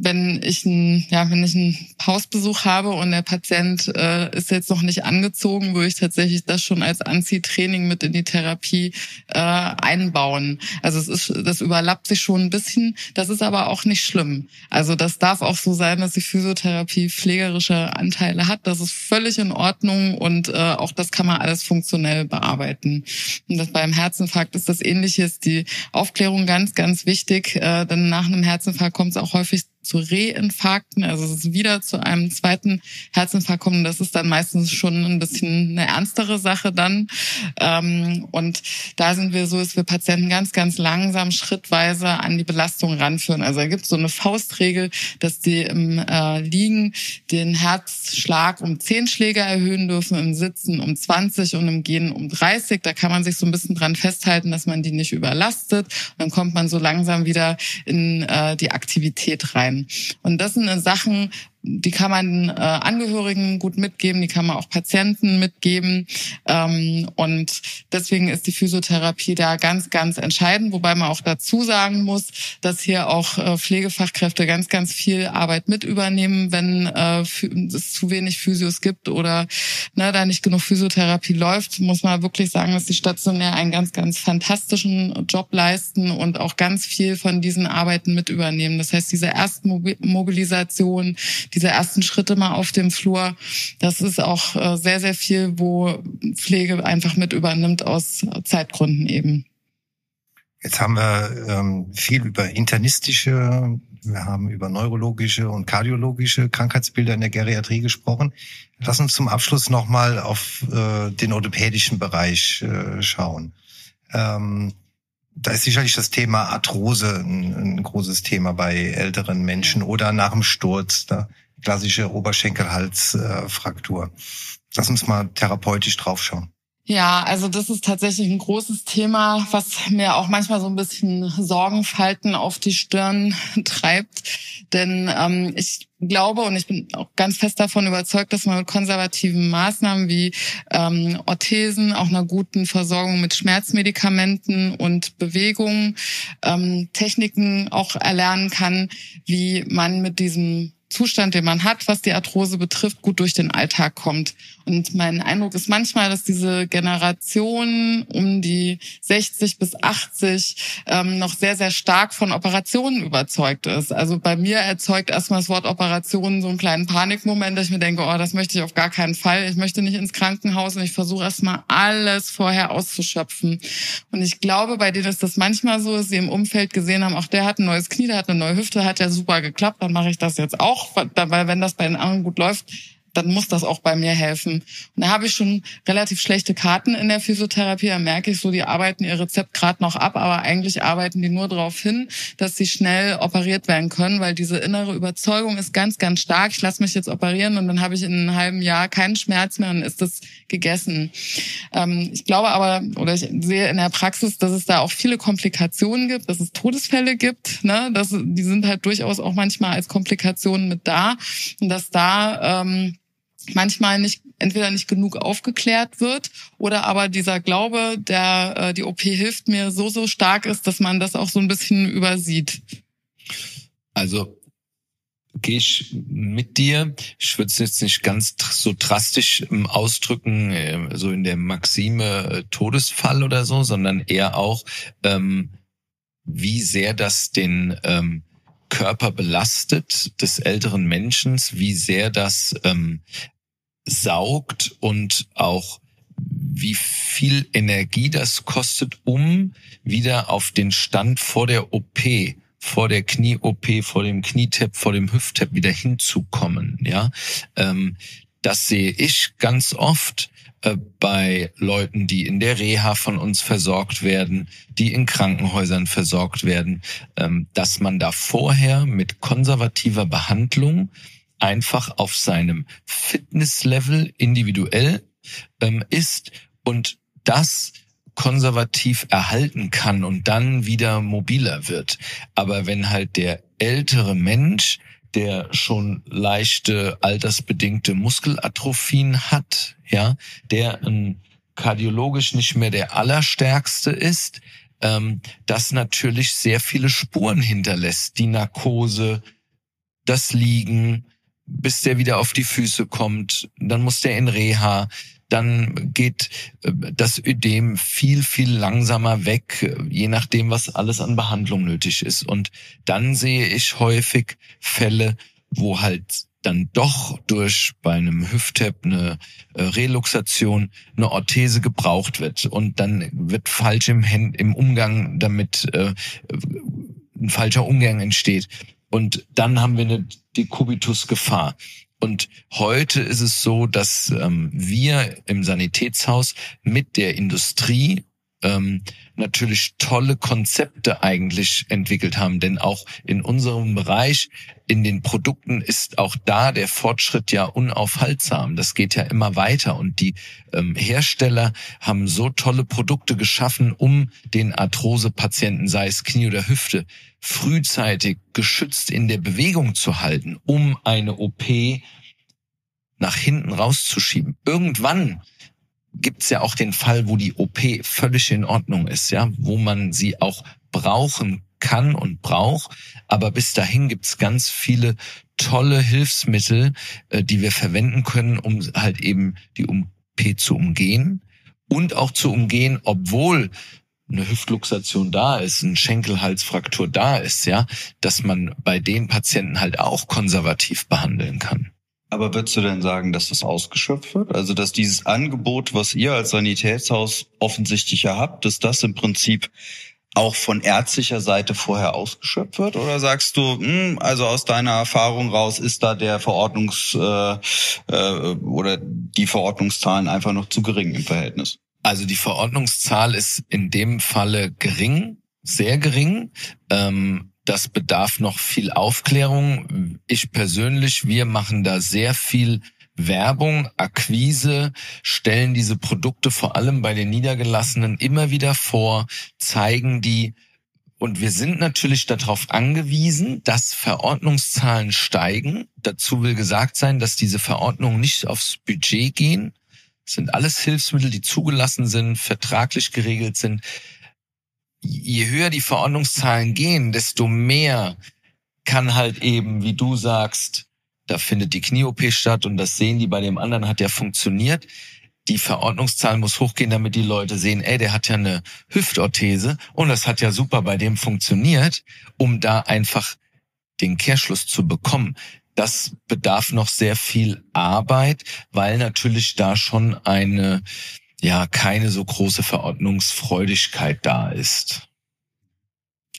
wenn ich ein, ja, wenn ich einen Hausbesuch habe und der Patient äh, ist jetzt noch nicht angezogen, würde ich tatsächlich das schon als Anziehtraining mit in die Therapie äh, einbauen. Also es ist, das überlappt sich schon ein bisschen. Das ist aber auch nicht schlimm. Also das darf auch so sein, dass die Physiotherapie pflegerische Anteile hat. Das ist völlig in Ordnung und äh, auch das kann man alles funktionell bearbeiten. Und das beim Herzinfarkt ist das Ähnliches. Die Aufklärung ganz, ganz wichtig, äh, denn nach einem Herzinfarkt kommt es auch häufig zu Reinfarkten, also es ist wieder zu einem zweiten Herzinfarkt kommen. Das ist dann meistens schon ein bisschen eine ernstere Sache dann. Und da sind wir so, dass wir Patienten ganz, ganz langsam schrittweise an die Belastung ranführen. Also da gibt es so eine Faustregel, dass die im Liegen den Herzschlag um zehn Schläge erhöhen dürfen, im Sitzen um zwanzig und im Gehen um dreißig. Da kann man sich so ein bisschen dran festhalten, dass man die nicht überlastet. Und dann kommt man so langsam wieder in die Aktivität rein. Und das sind Sachen, die kann man äh, Angehörigen gut mitgeben, die kann man auch Patienten mitgeben. Ähm, und deswegen ist die Physiotherapie da ganz, ganz entscheidend. Wobei man auch dazu sagen muss, dass hier auch äh, Pflegefachkräfte ganz, ganz viel Arbeit mit übernehmen, wenn äh, es zu wenig Physios gibt oder ne, da nicht genug Physiotherapie läuft. Muss man wirklich sagen, dass die stationär einen ganz, ganz fantastischen Job leisten und auch ganz viel von diesen Arbeiten mit übernehmen. Das heißt, diese Erstmobilisation, diese ersten Schritte mal auf dem Flur, das ist auch sehr, sehr viel, wo Pflege einfach mit übernimmt aus Zeitgründen eben. Jetzt haben wir ähm, viel über internistische, wir haben über neurologische und kardiologische Krankheitsbilder in der Geriatrie gesprochen. Lass uns zum Abschluss nochmal auf äh, den orthopädischen Bereich äh, schauen. Ähm, Da ist sicherlich das Thema Arthrose ein, ein großes Thema bei älteren Menschen oder nach dem Sturz, da klassische Oberschenkelhalsfraktur. Lass uns mal therapeutisch draufschauen. Ja, also das ist tatsächlich ein großes Thema, was mir auch manchmal so ein bisschen Sorgenfalten auf die Stirn treibt. Denn ähm, ich glaube und ich bin auch ganz fest davon überzeugt, dass man mit konservativen Maßnahmen wie ähm, Orthesen, auch einer guten Versorgung mit Schmerzmedikamenten und Bewegungen, ähm, Techniken auch erlernen kann, wie man mit diesem Zustand, den man hat, was die Arthrose betrifft, gut durch den Alltag kommt. Und mein Eindruck ist manchmal, dass diese Generation um die sechzig bis achtzig ähm, noch sehr, sehr stark von Operationen überzeugt ist. Also bei mir erzeugt erstmal das Wort Operationen so einen kleinen Panikmoment, dass ich mir denke, oh, das möchte ich auf gar keinen Fall. Ich möchte nicht ins Krankenhaus und ich versuche erstmal alles vorher auszuschöpfen. Und ich glaube, bei denen ist das manchmal so, dass sie im Umfeld gesehen haben, auch der hat ein neues Knie, der hat eine neue Hüfte, hat ja super geklappt, dann mache ich das jetzt auch, weil wenn das bei den anderen gut läuft, dann muss das auch bei mir helfen. Und da habe ich schon relativ schlechte Karten in der Physiotherapie. Da merke ich so, die arbeiten ihr Rezept gerade noch ab, aber eigentlich arbeiten die nur darauf hin, dass sie schnell operiert werden können, weil diese innere Überzeugung ist ganz, ganz stark. Ich lasse mich jetzt operieren und dann habe ich in einem halben Jahr keinen Schmerz mehr und ist das gegessen. Ähm, ich glaube aber, oder ich sehe in der Praxis, dass es da auch viele Komplikationen gibt, dass es Todesfälle gibt, ne? Das, die sind halt durchaus auch manchmal als Komplikationen mit da und dass da ähm, manchmal nicht entweder nicht genug aufgeklärt wird oder aber dieser Glaube, der äh, die O P hilft mir, so, so stark ist, dass man das auch so ein bisschen übersieht. Also gehe ich mit dir. Ich würde es jetzt nicht ganz so drastisch ausdrücken, so in der Maxime Todesfall oder so, sondern eher auch, ähm, wie sehr das den ähm, Körper belastet des älteren Menschen, wie sehr das ähm, saugt und auch wie viel Energie das kostet, um wieder auf den Stand vor der O P, vor der Knie-O P, vor dem Knietap, vor dem Hüft-Tap wieder hinzukommen. Ja, ähm, das sehe ich ganz oft äh, bei Leuten, die in der Reha von uns versorgt werden, die in Krankenhäusern versorgt werden, ähm, dass man da vorher mit konservativer Behandlung einfach auf seinem Fitnesslevel individuell ähm, ist und das konservativ erhalten kann und dann wieder mobiler wird. Aber wenn halt der ältere Mensch, der schon leichte altersbedingte Muskelatrophien hat, ja, der ähm, kardiologisch nicht mehr der allerstärkste ist, ähm, das natürlich sehr viele Spuren hinterlässt. Die Narkose, das Liegen, bis der wieder auf die Füße kommt, dann muss der in Reha. Dann geht das Ödem viel, viel langsamer weg, je nachdem, was alles an Behandlung nötig ist. Und dann sehe ich häufig Fälle, wo halt dann doch durch bei einem Hüft-Tap eine Reluxation, eine Orthese gebraucht wird. Und dann wird falsch im, im Umgang damit, äh, ein falscher Umgang entsteht. Und dann haben wir eine Dekubitus-Gefahr. Und heute ist es so, dass ähm, wir im Sanitätshaus mit der Industrie ähm, natürlich tolle Konzepte eigentlich entwickelt haben. Denn auch in unserem Bereich, in den Produkten ist auch da der Fortschritt ja unaufhaltsam. Das geht ja immer weiter. Und die ähm, Hersteller haben so tolle Produkte geschaffen, um den Arthrose-Patienten, sei es Knie oder Hüfte, frühzeitig geschützt in der Bewegung zu halten, um eine O P nach hinten rauszuschieben. Irgendwann gibt's ja auch den Fall, wo die O P völlig in Ordnung ist, ja, wo man sie auch brauchen kann und braucht. Aber bis dahin gibt's ganz viele tolle Hilfsmittel, die wir verwenden können, um halt eben die O P zu umgehen und auch zu umgehen, obwohl eine Hüftluxation da ist, eine Schenkelhalsfraktur da ist, ja, dass man bei den Patienten halt auch konservativ behandeln kann. Aber würdest du denn sagen, dass das ausgeschöpft wird? Also, dass dieses Angebot, was ihr als Sanitätshaus offensichtlich ja habt, dass das im Prinzip auch von ärztlicher Seite vorher ausgeschöpft wird? Oder sagst du, mh, also aus deiner Erfahrung raus ist da der Verordnungs- äh, äh, oder die Verordnungszahlen einfach noch zu gering im Verhältnis? Also die Verordnungszahl ist in dem Falle gering, sehr gering. Das bedarf noch viel Aufklärung. Ich persönlich, wir machen da sehr viel Werbung, Akquise, stellen diese Produkte vor allem bei den Niedergelassenen immer wieder vor, zeigen die. Und wir sind natürlich darauf angewiesen, dass Verordnungszahlen steigen. Dazu will gesagt sein, dass diese Verordnungen nicht aufs Budget gehen. Das sind alles Hilfsmittel, die zugelassen sind, vertraglich geregelt sind. Je höher die Verordnungszahlen gehen, desto mehr kann halt eben, wie du sagst, da findet die Knie-O P statt und das sehen die bei dem anderen, hat ja funktioniert. Die Verordnungszahl muss hochgehen, damit die Leute sehen, ey, der hat ja eine Hüftorthese und das hat ja super bei dem funktioniert, um da einfach den Kehrschluss zu bekommen. Das bedarf noch sehr viel Arbeit, weil natürlich da schon eine, ja, keine so große Verordnungsfreudigkeit da ist.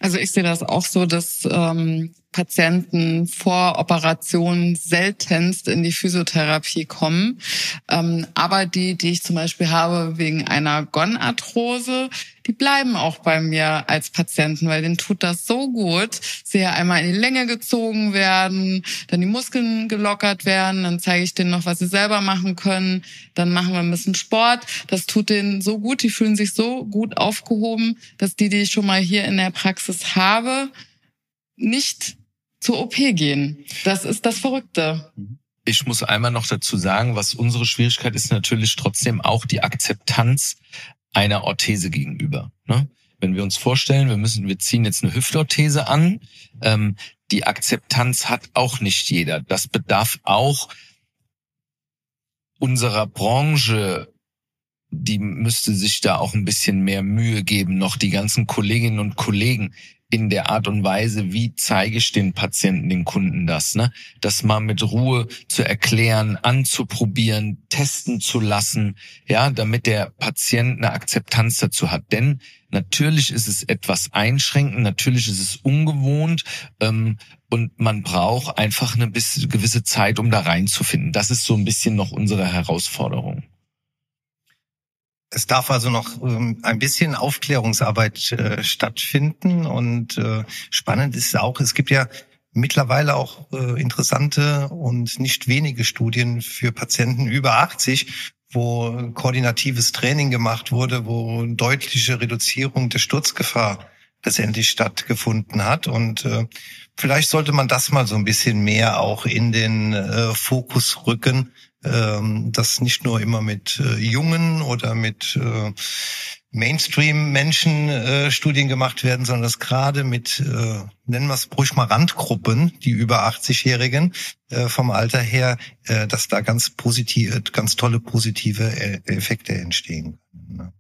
Also ich sehe das auch so, dass ähm, Patienten vor Operationen seltenst in die Physiotherapie kommen. Aber die, die ich zum Beispiel habe wegen einer Gonarthrose, die bleiben auch bei mir als Patienten, weil denen tut das so gut. Sie ja einmal in die Länge gezogen werden, dann die Muskeln gelockert werden, dann zeige ich denen noch, was sie selber machen können, dann machen wir ein bisschen Sport. Das tut denen so gut, die fühlen sich so gut aufgehoben, dass die, die ich schon mal hier in der Praxis habe, nicht zur O P gehen. Das ist das Verrückte. Ich muss einmal noch dazu sagen, was unsere Schwierigkeit ist, natürlich trotzdem auch die Akzeptanz einer Orthese gegenüber. Wenn wir uns vorstellen, wir müssen, wir ziehen jetzt eine Hüftorthese an, die Akzeptanz hat auch nicht jeder. Das bedarf auch unserer Branche. Die müsste sich da auch ein bisschen mehr Mühe geben, noch die ganzen Kolleginnen und Kollegen in der Art und Weise, wie zeige ich den Patienten, den Kunden das, ne? Das mal mit Ruhe zu erklären, anzuprobieren, testen zu lassen, ja, damit der Patient eine Akzeptanz dazu hat. Denn natürlich ist es etwas einschränkend, natürlich ist es ungewohnt, ähm, und man braucht einfach eine gewisse Zeit, um da reinzufinden. Das ist so ein bisschen noch unsere Herausforderung. Es darf also noch ein bisschen Aufklärungsarbeit stattfinden, und spannend ist auch, es gibt ja mittlerweile auch interessante und nicht wenige Studien für Patienten über achtzig, wo koordinatives Training gemacht wurde, wo eine deutliche Reduzierung der Sturzgefahr letztendlich stattgefunden hat, und vielleicht sollte man das mal so ein bisschen mehr auch in den Fokus rücken, dass nicht nur immer mit jungen oder mit Mainstream-Menschen Studien gemacht werden, sondern dass gerade mit, nennen wir es ruhig mal Randgruppen, die über achtzig-Jährigen vom Alter her, dass da ganz positive, ganz tolle positive Effekte entstehen können.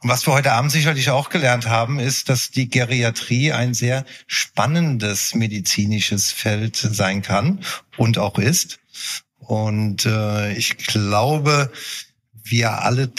Und was wir heute Abend sicherlich auch gelernt haben, ist, dass die Geriatrie ein sehr spannendes medizinisches Feld sein kann und auch ist. Und äh, ich glaube, wir alle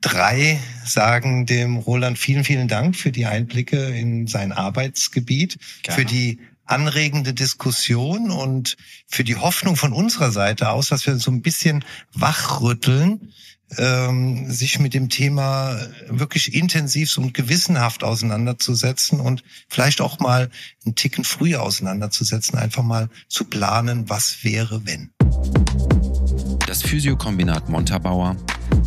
drei sagen dem Roland vielen, vielen Dank für die Einblicke in sein Arbeitsgebiet, Gerne. Für die anregende Diskussion und für die Hoffnung von unserer Seite aus, dass wir so ein bisschen wachrütteln, ähm, sich mit dem Thema wirklich intensiv und gewissenhaft auseinanderzusetzen und vielleicht auch mal einen Ticken früher auseinanderzusetzen, einfach mal zu planen, was wäre, wenn. Das Physiokombinat Montabaur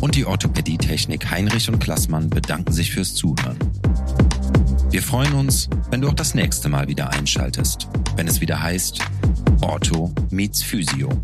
und die Orthopädie-Technik Heinrich und Klassmann bedanken sich fürs Zuhören. Wir freuen uns, wenn du auch das nächste Mal wieder einschaltest, wenn es wieder heißt Ortho meets Physio.